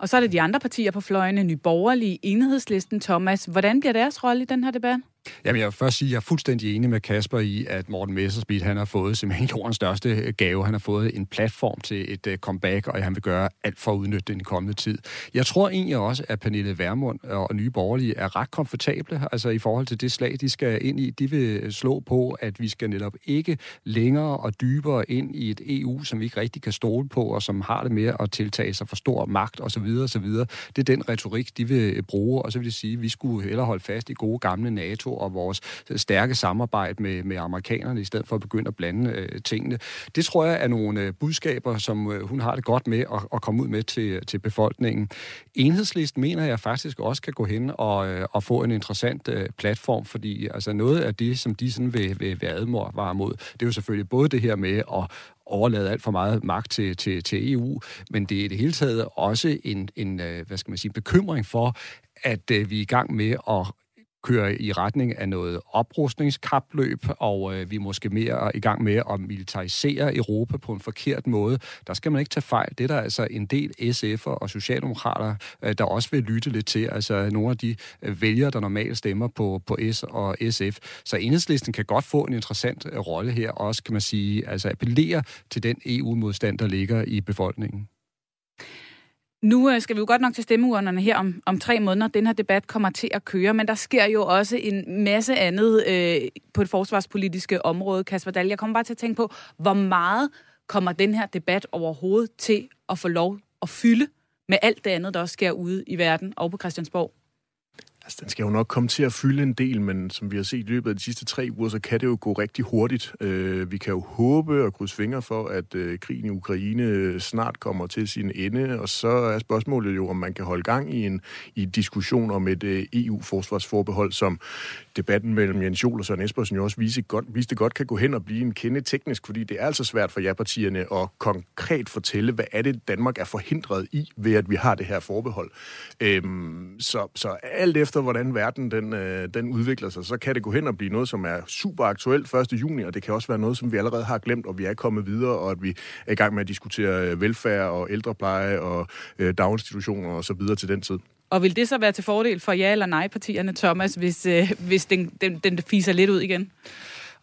Og så er det de andre partier på fløjene, Nye Borgerlige, Enhedslisten, Thomas. Hvordan bliver deres rolle i den her debat? Jamen, jeg vil først sige, at jeg er fuldstændig enig med Kasper i, at Morten Messerschmidt, han har fået simpelthen jordens største gave. Han har fået en platform til et comeback, og han vil gøre alt for at udnytte den i kommende tid. Jeg tror egentlig også, at Pernille Vermund og Nye Borgerlige er ret komfortable, altså i forhold til det slag, de skal ind i. De vil slå på, at vi skal netop ikke længere og dybere ind i et EU, som vi ikke rigtig kan stole på, og som har det med at tiltage sig for stor magt osv. osv. Det er den retorik, de vil bruge, og så vil de sige, at vi skulle hellere holde fast i gode gamle NATO og vores stærke samarbejde med amerikanerne, i stedet for at begynde at blande tingene. Det tror jeg er nogle budskaber, som hun har det godt med at komme ud med til befolkningen. Enhedslisten mener jeg faktisk også kan gå hen og få en interessant platform, fordi altså noget af det, som de sådan vil advare mod, det er jo selvfølgelig både det her med at overlade alt for meget magt til EU, men det er i det hele taget også en hvad skal man sige, bekymring for, at vi er i gang med at kører i retning af noget oprustningskapløb, og vi er måske mere i gang med at militarisere Europa på en forkert måde. Der skal man ikke tage fejl. Det er der altså en del SF'er og socialdemokrater, der også vil lytte lidt til. Altså nogle af de vælgere, der normalt stemmer på S og SF. Så Enhedslisten kan godt få en interessant rolle her, og også kan man sige, altså appellere til den EU-modstand, der ligger i befolkningen. Nu skal vi jo godt nok til stemmeurnerne her om 3 måneder. Den her debat kommer til at køre, men der sker jo også en masse andet på det forsvarspolitiske område, Kasper Dahl. Jeg kommer bare til at tænke på, hvor meget kommer den her debat overhovedet til at få lov at fylde med alt det andet, der også sker ude i verden og på Christiansborg? Altså, den skal jo nok komme til at fylde en del, men som vi har set i løbet af de sidste 3 uger, så kan det jo gå rigtig hurtigt. Vi kan jo håbe og krydse fingre for, at krigen i Ukraine snart kommer til sin ende, og så er spørgsmålet jo, om man kan holde gang i en diskussion om et EU-forsvarsforbehold, som debatten mellem Jens Joel og Søren Espersen jo også viste godt kan gå hen og blive en kende teknisk, fordi det er altså svært for ja-partierne at konkret fortælle, hvad er det, Danmark er forhindret i, ved at vi har det her forbehold. Så alt efter efter, hvordan verden den udvikler sig, så kan det gå hen og blive noget, som er super aktuelt 1. juni, og det kan også være noget, som vi allerede har glemt, og vi er kommet videre, og at vi er i gang med at diskutere velfærd og ældrepleje og daginstitutioner og så videre til den tid. Og vil det så være til fordel for ja- eller nej-partierne, Thomas, hvis den fiser lidt ud igen?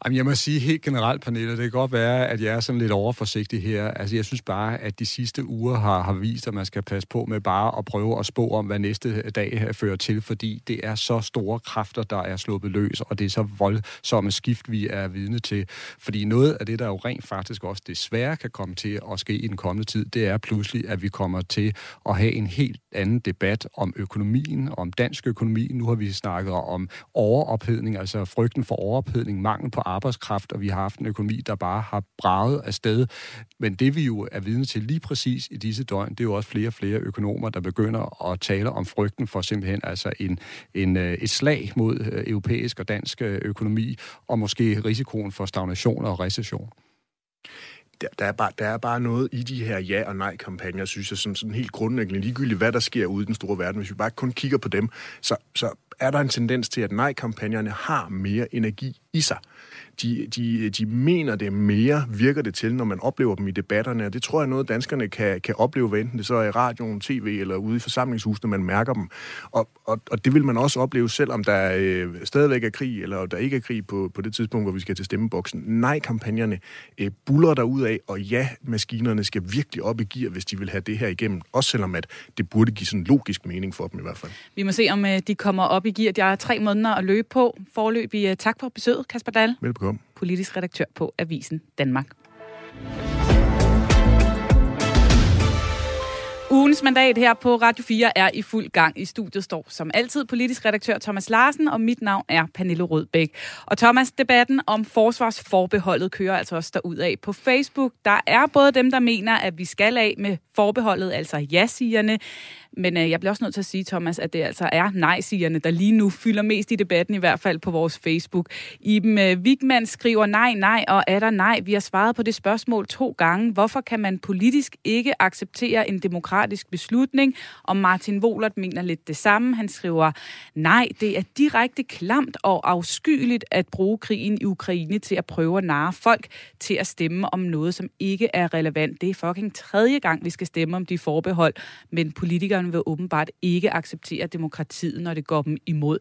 Jamen, jeg må sige helt generelt, Pernille, det kan godt være, at jeg er sådan lidt overforsigtig her. Altså, jeg synes bare, at de sidste uger har vist, at man skal passe på med bare at prøve at spå om, hvad næste dag fører til, fordi det er så store kræfter, der er sluppet løs, og det er så voldsomme skift, vi er vidne til. Fordi noget af det, der jo rent faktisk også desværre kan komme til at ske i den kommende tid, det er pludselig, at vi kommer til at have en helt anden debat om økonomien, om dansk økonomi. Nu har vi snakket om overophedning, altså frygten for overophedning, mangel på arbejdskraft, og vi har haft en økonomi, der bare har braget afsted. Men det vi jo er vidne til lige præcis i disse døgn, det er jo også flere og flere økonomer, der begynder at tale om frygten for simpelthen altså et slag mod europæisk og dansk økonomi, og måske risikoen for stagnation og recession. Der er bare noget i de her ja- og nej-kampagner, synes jeg, som sådan helt grundlæggende ligegyldigt, hvad der sker ude i den store verden. Hvis vi bare kun kigger på dem, så er der en tendens til, at nej-kampagnerne har mere energi i sig. De mener det mere, virker det til, når man oplever dem i debatterne, og det tror jeg noget, danskerne kan opleve, hvad enten det så er i radioen, tv eller ude i forsamlingshusene, man mærker dem. Og det vil man også opleve, selvom der stadigvæk er krig, eller der ikke er krig på det tidspunkt, hvor vi skal til stemmeboksen. Nej-kampagnerne buller derudad, og ja, maskinerne skal virkelig op i gear, hvis de vil have det her igennem, også selvom at det burde give sådan logisk mening for dem i hvert fald. Vi må se, om de kommer op i gear. Jeg har 3 måneder at løbe på foreløbig. Tak for besøget, Kasper Dahl. Velbekomme. Politisk redaktør på Avisen Danmark. Ugens mandat her på Radio 4 er i fuld gang. I studiet står som altid politisk redaktør Thomas Larsen, og mit navn er Pernille Rødbeck. Og Thomas, debatten om forsvarsforbeholdet kører altså også derudad på Facebook. Der er både dem, der mener, at vi skal af med forbeholdet, altså ja-sigerne, men jeg bliver også nødt til at sige, Thomas, at det altså er nej-sigerne, der lige nu fylder mest i debatten, i hvert fald på vores Facebook. Iben Wigman skriver nej, nej, og er der nej? Vi har svaret på det spørgsmål 2 gange. Hvorfor kan man politisk ikke acceptere en demokratisk beslutning? Og Martin Wohlert mener lidt det samme. Han skriver, nej, det er direkte klamt og afskyeligt at bruge krigen i Ukraine til at prøve at narre folk til at stemme om noget, som ikke er relevant. Det er fucking 3. gang, vi skal stemme om de forbehold, men politikerne vil åbenbart ikke acceptere demokratiet, når det går dem imod.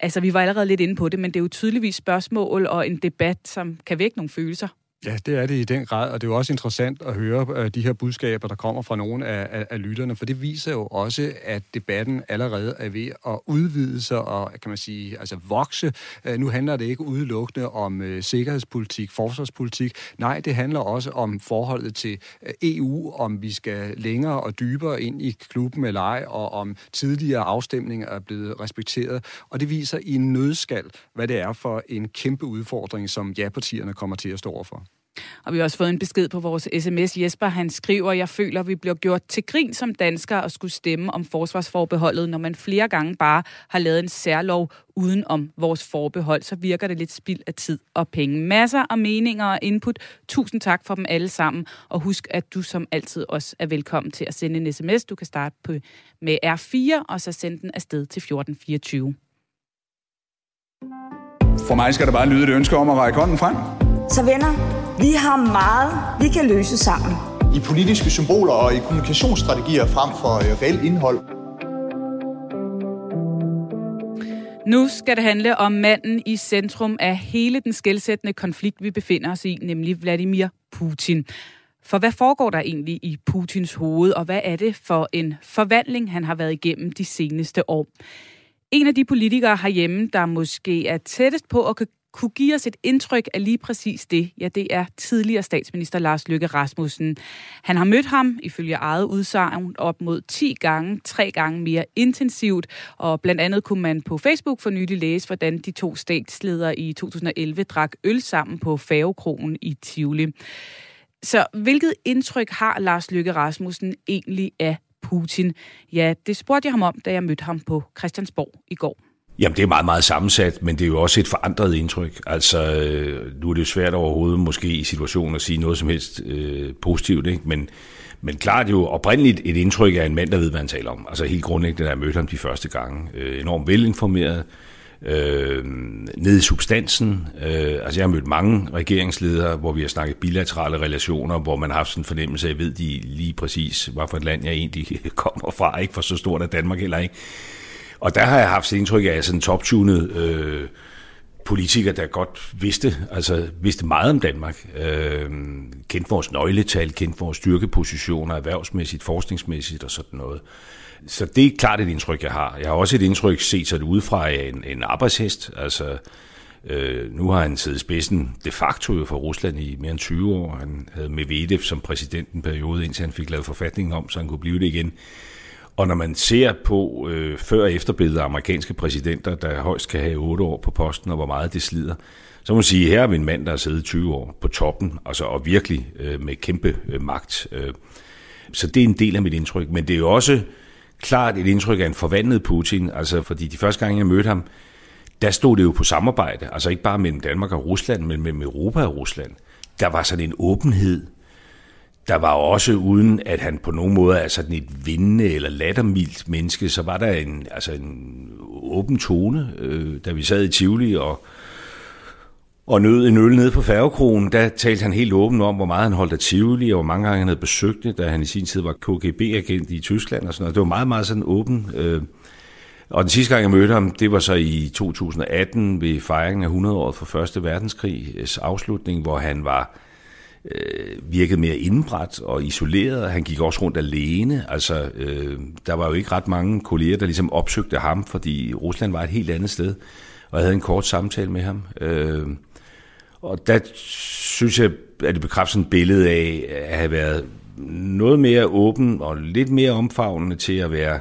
Altså, vi var allerede lidt inde på det, men det er jo tydeligvis spørgsmål og en debat, som kan vække nogle følelser. Ja, det er det i den grad, og det er jo også interessant at høre de her budskaber, der kommer fra nogle af lytterne, for det viser jo også, at debatten allerede er ved at udvide sig og, kan man sige, altså vokse. Nu handler det ikke udelukkende om sikkerhedspolitik, forsvarspolitik. Nej, det handler også om forholdet til EU, om vi skal længere og dybere ind i klubben eller ej, og om tidligere afstemninger er blevet respekteret. Og det viser i en nødskal, hvad det er for en kæmpe udfordring, som ja-partierne kommer til at stå overfor. Og vi har også fået en besked på vores sms. Jesper, han skriver, jeg føler, vi bliver gjort til grin som danskere at skulle stemme om forsvarsforbeholdet, når man flere gange bare har lavet en særlov uden om vores forbehold. Så virker det lidt spild af tid og penge. Masser af meninger og input. Tusind tak for dem alle sammen. Og husk, at du som altid også er velkommen til at sende en sms. Du kan starte med R4 og så sende den afsted til 1424. For mig skal der bare lyde et ønske om at række hånden frem. Så venner, vi har meget, vi kan løse sammen. I politiske symboler og i kommunikationsstrategier frem for reelt indhold. Nu skal det handle om manden i centrum af hele den skelsættende konflikt, vi befinder os i, nemlig Vladimir Putin. For hvad foregår der egentlig i Putins hoved, og hvad er det for en forvandling, han har været igennem de seneste år? En af de politikere herhjemme, der måske er tættest på at kunne give os et indtryk af lige præcis det, ja, det er tidligere statsminister Lars Løkke Rasmussen. Han har mødt ham, ifølge eget udsagn, op mod 10 gange, 3 gange mere intensivt, og blandt andet kunne man på Facebook for nylig læse, hvordan de 2 statsledere i 2011 drak øl sammen på Færgekroen i Tivoli. Så hvilket indtryk har Lars Løkke Rasmussen egentlig af Putin? Ja, det spurgte jeg ham om, da jeg mødte ham på Christiansborg i går. Jamen, det er meget, meget sammensat, men det er jo også et forandret indtryk. Altså, nu er det jo svært overhovedet måske i situationen at sige noget som helst positivt, ikke? Men, Men klart jo oprindeligt et indtryk af en mand, der ved, hvad han taler om. Altså helt grundlæggende, da jeg mødte ham de første gange. Enormt velinformeret. Nede i substansen. Altså jeg har mødt mange regeringsledere, hvor vi har snakket bilaterale relationer, hvor man har haft sådan en fornemmelse af, at jeg ved de lige præcis, hvad for et land jeg egentlig kommer fra, ikke? For så stort er Danmark heller ikke. Og der har jeg haft et indtryk af sådan en top-tunet politiker, der godt vidste meget om Danmark. Kendte vores nøgletal, kendte vores styrkepositioner, erhvervsmæssigt, forskningsmæssigt og sådan noget. Så det er klart et indtryk, jeg har. Jeg har også et indtryk set sig udefra af en arbejdshest. Altså, nu har han siddet spidsen de facto for Rusland i mere end 20 år. Han havde Medvedev som præsident en periode, indtil han fik lavet forfatningen om, så han kunne blive det igen. Og når man ser på før- og efterbilleder af amerikanske præsidenter, der højst kan have 8 år på posten, og hvor meget det slider, så må man sige, her er vi en mand, der har siddet 20 år på toppen, altså, og virkelig med kæmpe magt. Så det er en del af mit indtryk. Men det er jo også klart et indtryk af en forvandlet Putin, altså, fordi de første gange, jeg mødte ham, der stod det jo på samarbejde, altså ikke bare mellem Danmark og Rusland, men mellem Europa og Rusland. Der var sådan en åbenhed. Der var også, uden at han på nogen måde er sådan et vindende eller lattermildt menneske, så var der en åben tone. Da vi sad i Tivoli og nød en øl nede på Færgekroen, der talte han helt åbent om, hvor meget han holdt af Tivoli, og hvor mange gange han havde besøgt det, da han i sin tid var KGB-agent i Tyskland og sådan noget. Det var meget, meget sådan åben. Og den sidste gang, jeg mødte ham, det var så i 2018 ved fejringen af 100-året for Første Verdenskrigs afslutning, hvor han virkede mere indbræt og isoleret. Han gik også rundt alene. Altså, der var jo ikke ret mange kolleger, der ligesom opsøgte ham, fordi Rusland var et helt andet sted, og jeg havde en kort samtale med ham. Og der synes jeg, at det bekræfter sådan et billede af at have været noget mere åben og lidt mere omfavnende til at være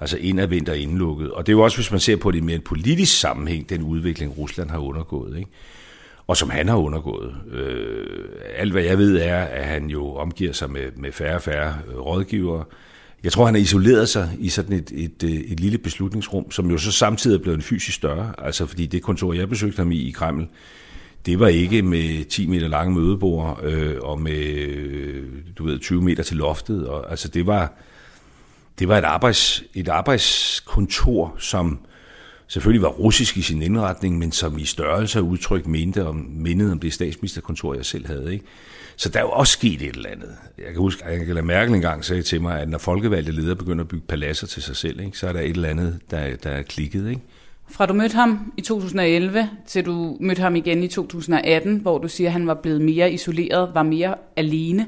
altså indadvendt og indlukket. Og det er jo også, hvis man ser på det mere en politisk sammenhæng, den udvikling, Rusland har undergået, ikke? Og som han har undergået. Alt hvad jeg ved er, at han jo omgiver sig med færre og færre rådgivere. Jeg tror, han har isoleret sig i sådan et lille beslutningsrum, som jo så samtidig er blevet en fysisk større. Altså fordi det kontor, jeg besøgte ham i Kreml, det var ikke med 10 meter lange mødebord og med 20 meter til loftet. Og, altså det var et arbejdskontor, som selvfølgelig var russisk i sin indretning, men som i størrelse og udtryk mindede om det statsministerkontor, jeg selv havde. Ikke? Så der er jo også sket et eller andet. Jeg kan huske, at Angela Merkel engang sagde til mig, at når folkevalgte ledere begynder at bygge paladser til sig selv, ikke, så er der et eller andet, der er klikket. Ikke? Fra du mødte ham i 2011 til du mødte ham igen i 2018, hvor du siger, at han var blevet mere isoleret, var mere alene.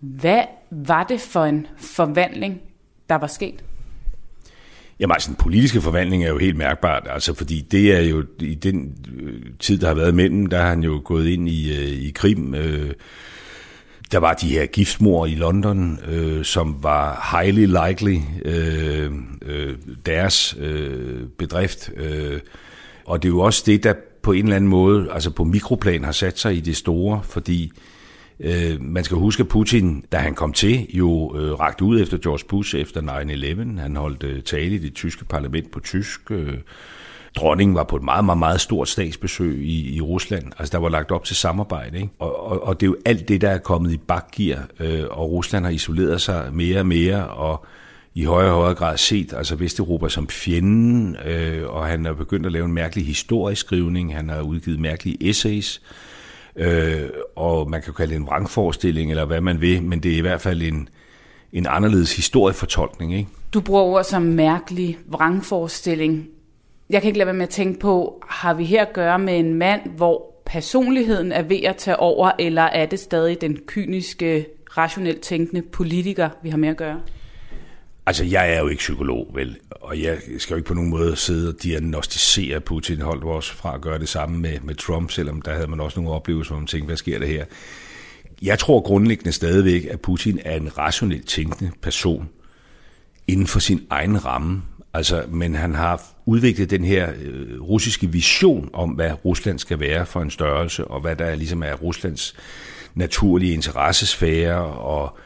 Hvad var det for en forvandling, der var sket? Jamen altså, den politiske forvandling er jo helt mærkbart, altså fordi det er jo i den tid, der har været imellem, der har han jo gået ind i Krim. Der var de her giftmord i London, som var highly likely deres bedrift. Og det er jo også det, der på en eller anden måde, altså på mikroplan, har sat sig i det store, fordi man skal huske, at Putin, da han kom til, jo rakte ud efter George Bush efter 9/11. Han holdt tale i det tyske parlament på tysk. Dronningen var på et meget, meget, meget stort statsbesøg i Rusland. Altså, der var lagt op til samarbejde, ikke? Og det er jo alt det, der er kommet i bakgear, og Rusland har isoleret sig mere og mere, og i højere og højere grad set altså Vesteuropa som fjenden, og han er begyndt at lave en mærkelig historieskrivning. Han har udgivet mærkelige essays. Og man kan jo kalde det en vrangforestilling eller hvad man vil, men det er i hvert fald en anderledes historiefortolkning, ikke? Du bruger ord som mærkelig vrangforestilling. Jeg kan ikke lade være med at tænke på, har vi her at gøre med en mand, hvor personligheden er ved at tage over, eller er det stadig den kyniske, rationelt tænkende politiker, vi har med at gøre? Altså, jeg er jo ikke psykolog, vel? Og jeg skal jo ikke på nogen måde sidde og diagnostisere Putin, holdt også fra at gøre det samme med Trump, selvom der havde man også nogle oplevelser, hvor man tænkte, hvad sker der her? Jeg tror grundlæggende stadigvæk, at Putin er en rationelt tænkende person inden for sin egen ramme. Altså, men han har udviklet den her russiske vision om, hvad Rusland skal være for en størrelse, og hvad der ligesom er Ruslands naturlige interessesfære, og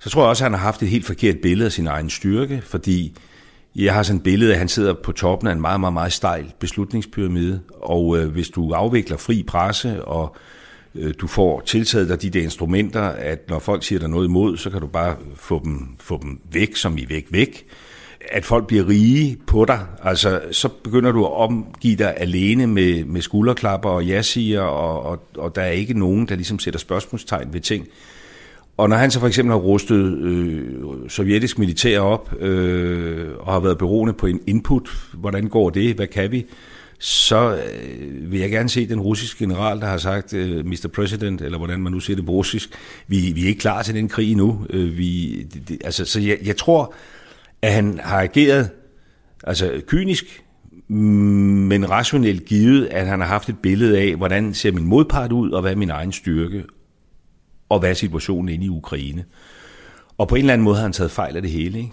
så tror jeg også, at han har haft et helt forkert billede af sin egen styrke, fordi jeg har sådan et billede af, at han sidder på toppen af en meget, meget, meget stejl beslutningspyramide, og hvis du afvikler fri presse og Du får tiltaget dig de der instrumenter, at når folk siger dig noget imod, så kan du bare få dem væk, som i væk. At folk bliver rige på dig, altså så begynder du at omgive dig alene med skulderklapper og ja-siger, og der er ikke nogen, der ligesom sætter spørgsmålstegn ved ting. Og når han så for eksempel har rustet sovjetisk militær op og har været beroende på en input, hvordan går det, hvad kan vi, så vil jeg gerne se den russiske general, der har sagt, Mr. President, eller hvordan man nu siger det på russisk, vi er ikke klar til den krig endnu. Jeg tror, at han har ageret altså kynisk, men rationelt givet, at han har haft et billede af, hvordan ser min modpart ud, og hvad er min egen styrke, og hvad er situationen inde i Ukraine. Og på en eller anden måde har han taget fejl af det hele, ikke?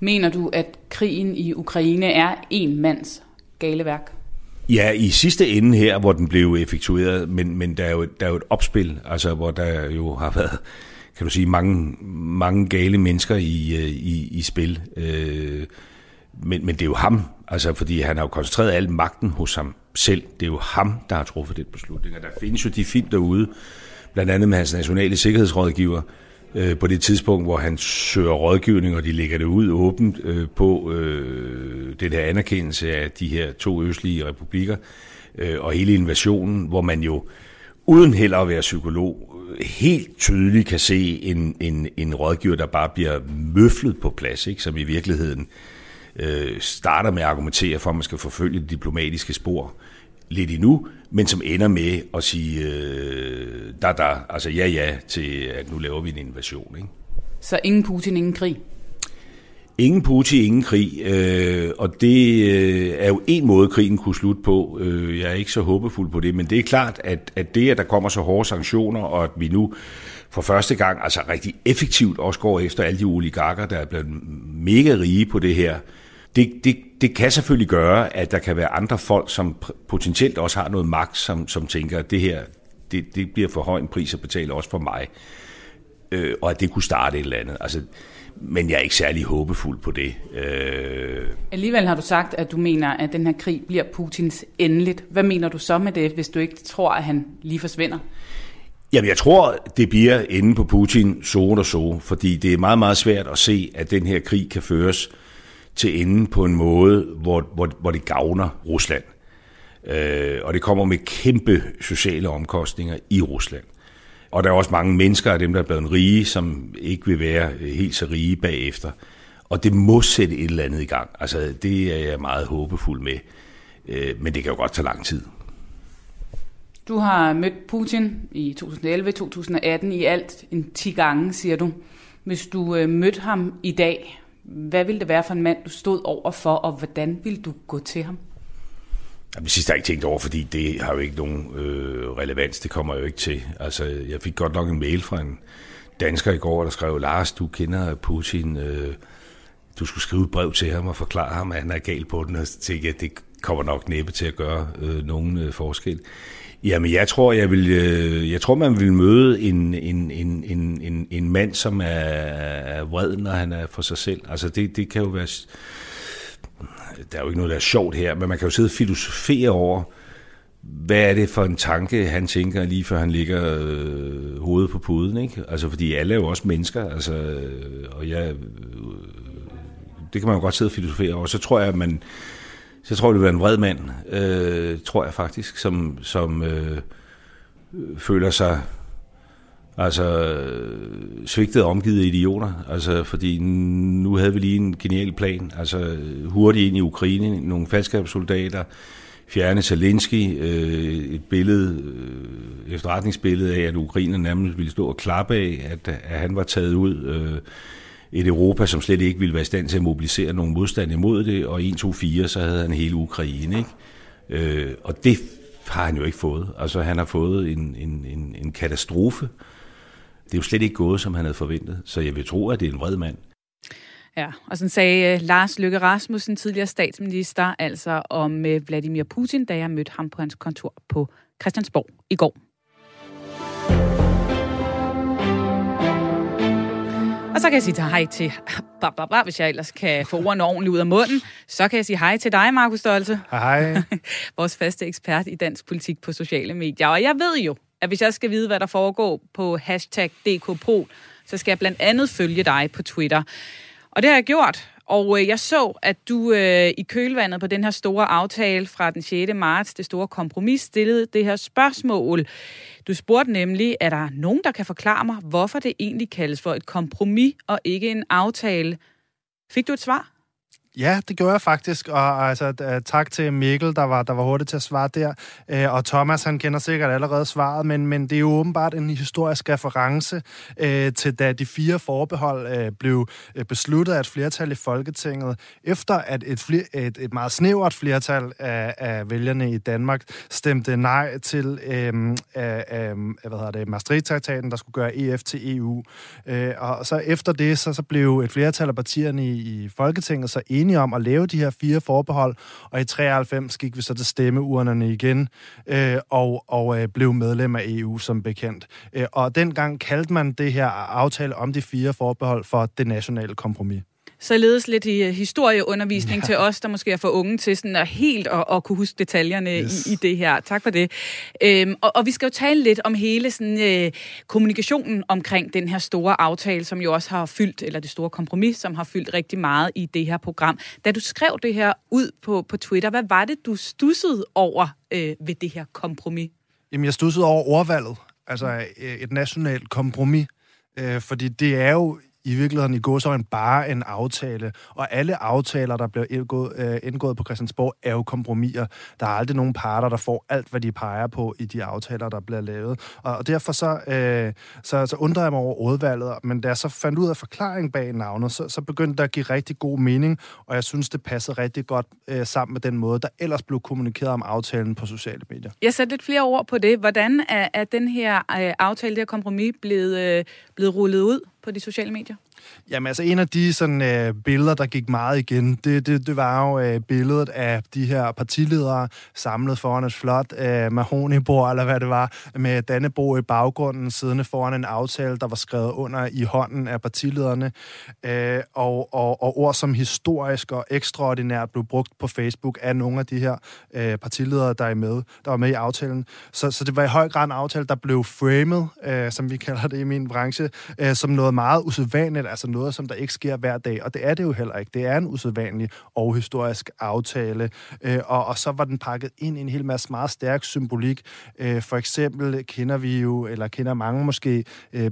Mener du, at krigen i Ukraine er en mands galeværk? Ja, i sidste ende her, hvor den blev effektueret, men der er jo et opspil, altså hvor der jo har været, kan du sige, mange gale mennesker i spil. Men det er jo ham, altså fordi han har jo koncentreret al magten hos ham selv. Det er jo ham, der har truffet den beslutning, og der findes jo de film derude, blandt andet med hans nationale sikkerhedsrådgiver, på det tidspunkt, hvor han søger rådgivning, og de lægger det ud åbent på den her anerkendelse af de her to østlige republikker og hele invasionen, hvor man jo uden heller at være psykolog helt tydeligt kan se en rådgiver, der bare bliver møflet på plads, ikke? Som i virkeligheden starter med at argumentere for, at man skal forfølge det diplomatiske spor lidt endnu, men som ender med at sige altså ja til, at nu laver vi en invasion. Ikke? Så ingen Putin, ingen krig? Ingen Putin, ingen krig, og det er jo en måde, krigen kunne slutte på. Jeg er ikke så håbefuld på det, men det er klart, at det, at der kommer så hårde sanktioner, og at vi nu for første gang altså rigtig effektivt også går efter alle de oligarker, der er blevet mega rige på det her, det kan selvfølgelig gøre, at der kan være andre folk, som potentielt også har noget magt, som tænker, at det her det bliver for høj en pris at betale også for mig, og at det kunne starte et eller andet. Altså, men jeg er ikke særlig håbefuld på det. Alligevel har du sagt, at du mener, at den her krig bliver Putins endeligt. Hvad mener du så med det, hvis du ikke tror, at han lige forsvinder? Jamen, jeg tror, det bliver inde på Putin fordi det er meget, meget svært at se, at den her krig kan føres til enden på en måde, hvor det gavner Rusland. Og det kommer med kæmpe sociale omkostninger i Rusland. Og der er også mange mennesker af dem, der er blevet rige, som ikke vil være helt så rige bagefter. Og det må sætte et eller andet i gang. Altså, det er jeg meget håbefuld med. Men det kan jo godt tage lang tid. Du har mødt Putin i 2011-2018 i alt 10 gange, siger du. Hvis du mødte ham i dag, hvad ville det være for en mand, du stod over for, og hvordan ville du gå til ham? Jamen, sidst har jeg ikke tænkt over, fordi det har jo ikke nogen relevans. Det kommer jo ikke til. Altså, jeg fik godt nok en mail fra en dansker i går, der skrev, Lars, du kender Putin. Du skulle skrive et brev til ham og forklare ham, at han er gal på den. Og så tænkte jeg, at det kommer nok næppe til at gøre nogen forskel. Jamen, jeg tror, man vil møde en mand, som er vred, når han er for sig selv. Altså, det kan jo være. Der er jo ikke noget, der er sjovt her, men man kan jo sidde og filosofere over, hvad er det for en tanke, han tænker, lige før han ligger hovedet på puden, ikke? Altså, fordi alle er jo også mennesker, altså, og det kan man jo godt sidde og filosofere over. Så tror jeg, det vil være en vred mand, tror jeg faktisk, som føler sig altså svigtet og omgivet idioter, altså fordi nu havde vi lige en genial plan, altså hurtigt ind i Ukraine, nogle faldskabssoldater, fjerne Zelensky, et billede, efterretningsbillede af, at ukrainerne nærmest ville stå og klappe af, at han var taget ud, et Europa, som slet ikke ville være i stand til at mobilisere nogen modstand imod det, og 1-2-4, så havde han hele Ukraine, ikke? Og det har han jo ikke fået. Altså, han har fået en katastrofe. Det er jo slet ikke gået, som han havde forventet, så jeg vil tro, at det er en vred mand. Ja, og sådan sagde Lars Løkke Rasmussen, tidligere statsminister, altså om Vladimir Putin, da jeg mødte ham på hans kontor på Christiansborg i går. Og så kan jeg sige hej til, hvis jeg ellers kan få ordene ordentligt ud af munden, så kan jeg sige hej til dig, Markus Stolze. Hej. Vores faste ekspert i dansk politik på sociale medier. Og jeg ved jo, at hvis jeg skal vide, hvad der foregår på #dkpol, så skal jeg blandt andet følge dig på Twitter. Og det har jeg gjort, og jeg så, at du i kølvandet på den her store aftale fra den 6. marts, det store kompromis, stillede det her spørgsmål. Du spurgte nemlig, er der nogen, der kan forklare mig, hvorfor det egentlig kaldes for et kompromis og ikke en aftale? Fik du et svar? Ja, det gjorde jeg faktisk, og altså, tak til Mikkel, der var hurtigt til at svare der, og Thomas, han kender sikkert allerede svaret, men det er jo åbenbart en historisk reference til, da de 4 forbehold blev besluttet af et flertal i Folketinget, efter at et meget snævert flertal af vælgerne i Danmark stemte nej til Maastricht-traktaten, der skulle gøre EF til EU. Og så efter det, så blev et flertal af partierne i Folketinget så enige om at lave de her 4 forbehold, og i 93 gik vi så til stemmeurnerne igen, og blev medlem af EU som bekendt. Og dengang kaldte man det her aftale om de 4 forbehold for det nationale kompromis. Således lidt i historieundervisning til os, der måske er for unge til sådan at helt at kunne huske detaljerne i det her. Tak for det. Og vi skal jo tale lidt om hele sådan, kommunikationen omkring den her store aftale, som jo også har fyldt, eller det store kompromis, som har fyldt rigtig meget i det her program. Da du skrev det her ud på Twitter, hvad var det, du stussede over ved det her kompromis? Jamen, jeg stussede over ordvalget. Altså et nationalt kompromis. Fordi det er jo i virkeligheden i gåseøjne bare en aftale, og alle aftaler, der bliver indgået på Christiansborg, er jo kompromiser. Der er aldrig nogen parter, der får alt, hvad de peger på i de aftaler, der bliver lavet. Og derfor så undrer jeg mig over ordvalget, men da jeg så fandt ud af forklaringen bag navnet, så begyndte det at give rigtig god mening, og jeg synes, det passede rigtig godt sammen med den måde, der ellers blev kommunikeret om aftalen på sociale medier. Jeg satte lidt flere ord på det. Hvordan er den her aftale, det her kompromis, blevet rullet ud på de sociale medier? Jamen altså, en af de sådan, billeder, der gik meget igen, det var jo billedet af de her partiledere samlet foran et flot mahonibord, eller hvad det var, med Dannebrog i baggrunden, siddende foran en aftale, der var skrevet under i hånden af partilederne, og ord som historisk og ekstraordinært blev brugt på Facebook af nogle af de her partiledere, der var med i aftalen. Så det var i høj grad en aftale, der blev framed, som vi kalder det i min branche, som noget meget usædvanligt, altså noget, som der ikke sker hver dag, og det er det jo heller ikke. Det er en usædvanlig og historisk aftale, og så var den pakket ind i en hel masse meget stærk symbolik. For eksempel kender mange måske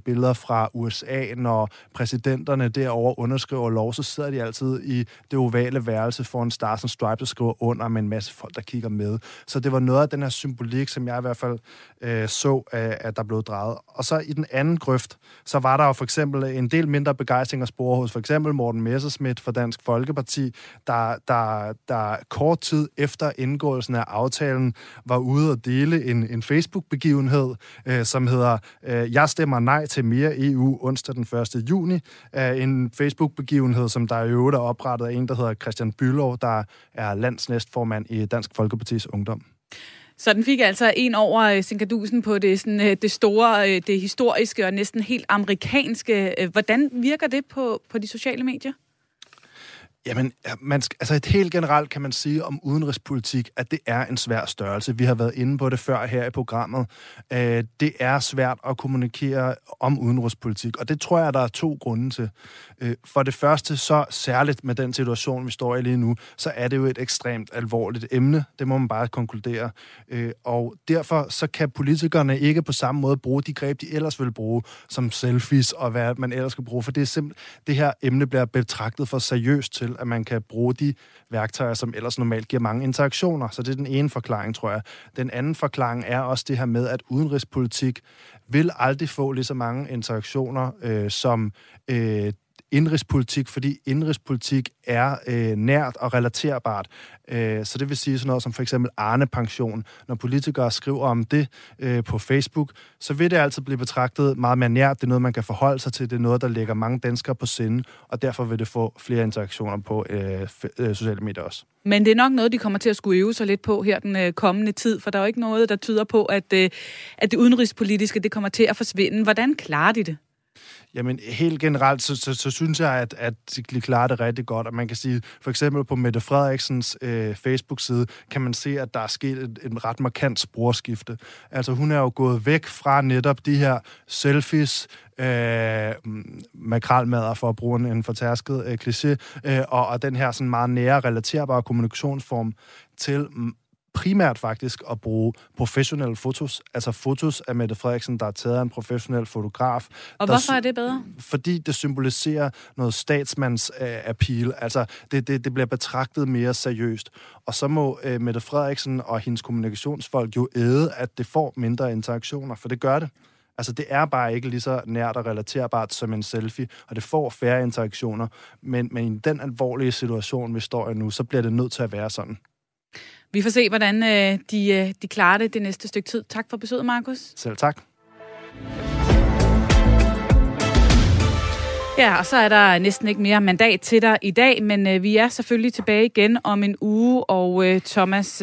billeder fra USA, når præsidenterne derover underskriver lov, så sidder de altid i det ovale værelse foran Stars and Stripes og skriver under med en masse folk, der kigger med. Så det var noget af den her symbolik, som jeg i hvert fald så, at der blev drejet. Og så i den anden grøft, så var der jo for eksempel en del mindre begejstring og spore hos for eksempel Morten Messerschmidt fra Dansk Folkeparti, der kort tid efter indgåelsen af aftalen var ude og dele en Facebook-begivenhed, som hedder Jeg stemmer nej til mere EU onsdag den 1. juni. En Facebook-begivenhed, som der i øvrigt er oprettet af en, der hedder Christian Byller, der er landsnæstformand i Dansk Folkepartis Ungdom. Så den fik altså en over sinkadusen på det, sådan, det store, det historiske og næsten helt amerikanske. Hvordan virker det på de sociale medier? Jamen, et helt generelt kan man sige om udenrigspolitik, at det er en svær størrelse. Vi har været inde på det før her i programmet. Det er svært at kommunikere om udenrigspolitik, og det tror jeg, der er 2 grunde til. For det første, så særligt med den situation, vi står i lige nu, så er det jo et ekstremt alvorligt emne. Det må man bare konkludere. Og derfor så kan politikerne ikke på samme måde bruge de greb, de ellers vil bruge, som selfies og hvad man ellers skal bruge. For det er simpelthen, det her emne bliver betragtet for seriøst til, at man kan bruge de værktøjer, som ellers normalt giver mange interaktioner. Så det er den ene forklaring, tror jeg. Den anden forklaring er også det her med, at udenrigspolitik vil aldrig få lige så mange interaktioner som indrigspolitik, fordi indrigspolitik er nært og relaterbart. Så det vil sige sådan noget som for eksempel Arne-pension. Når politikere skriver om det på Facebook, så vil det altid blive betragtet meget mere nært. Det er noget, man kan forholde sig til. Det er noget, der lægger mange danskere på sinde, og derfor vil det få flere interaktioner på sociale medier også. Men det er nok noget, de kommer til at skulle øve sig lidt på her den kommende tid, for der er jo ikke noget, der tyder på, at det udenrigspolitiske det kommer til at forsvinde. Hvordan klarer de det? Jamen, helt generelt, så synes jeg, at de klarer det rigtig godt. Og man kan sige, for eksempel på Mette Frederiksens Facebook-side, kan man se, at der er sket en ret markant sporskifte. Altså, hun er jo gået væk fra netop de her selfies, makralmadder, for at bruge en fortærsket kliché, og den her sådan meget nære, relaterbare kommunikationsform til primært faktisk at bruge professionelle fotos, altså fotos af Mette Frederiksen, der er taget af en professionel fotograf. Og hvorfor er det bedre? Fordi det symboliserer noget statsmands-appeal, altså det bliver betragtet mere seriøst. Og så må Mette Frederiksen og hendes kommunikationsfolk jo æde, at det får mindre interaktioner, for det gør det. Altså, det er bare ikke lige så nært og relaterbart som en selfie, og det får færre interaktioner. Men i den alvorlige situation, vi står i nu, så bliver det nødt til at være sådan. Vi får se, hvordan de klarer det næste stykke tid. Tak for besøget, Markus. Selv tak. Ja, og så er der næsten ikke mere mandat til dig i dag, men vi er selvfølgelig tilbage igen om en uge. Og Thomas,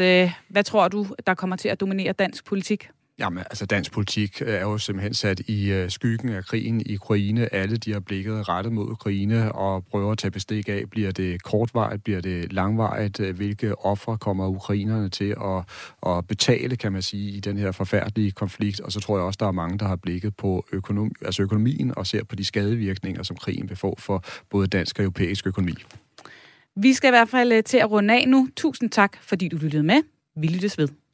hvad tror du, der kommer til at dominere dansk politik? Jamen, altså dansk politik er jo simpelthen sat i skyggen af krigen i Ukraine. Alle de har blikket rettet mod Ukraine og prøver at tage bestik af, bliver det kortvarigt, bliver det langvarigt, hvilke ofre kommer ukrainerne til at betale, kan man sige, i den her forfærdelige konflikt. Og så tror jeg også, der er mange, der har blikket på økonomien og ser på de skadevirkninger, som krigen vil få for både dansk og europæisk økonomi. Vi skal i hvert fald til at runde af nu. Tusind tak, fordi du lyttede med. Vi lyttes ved.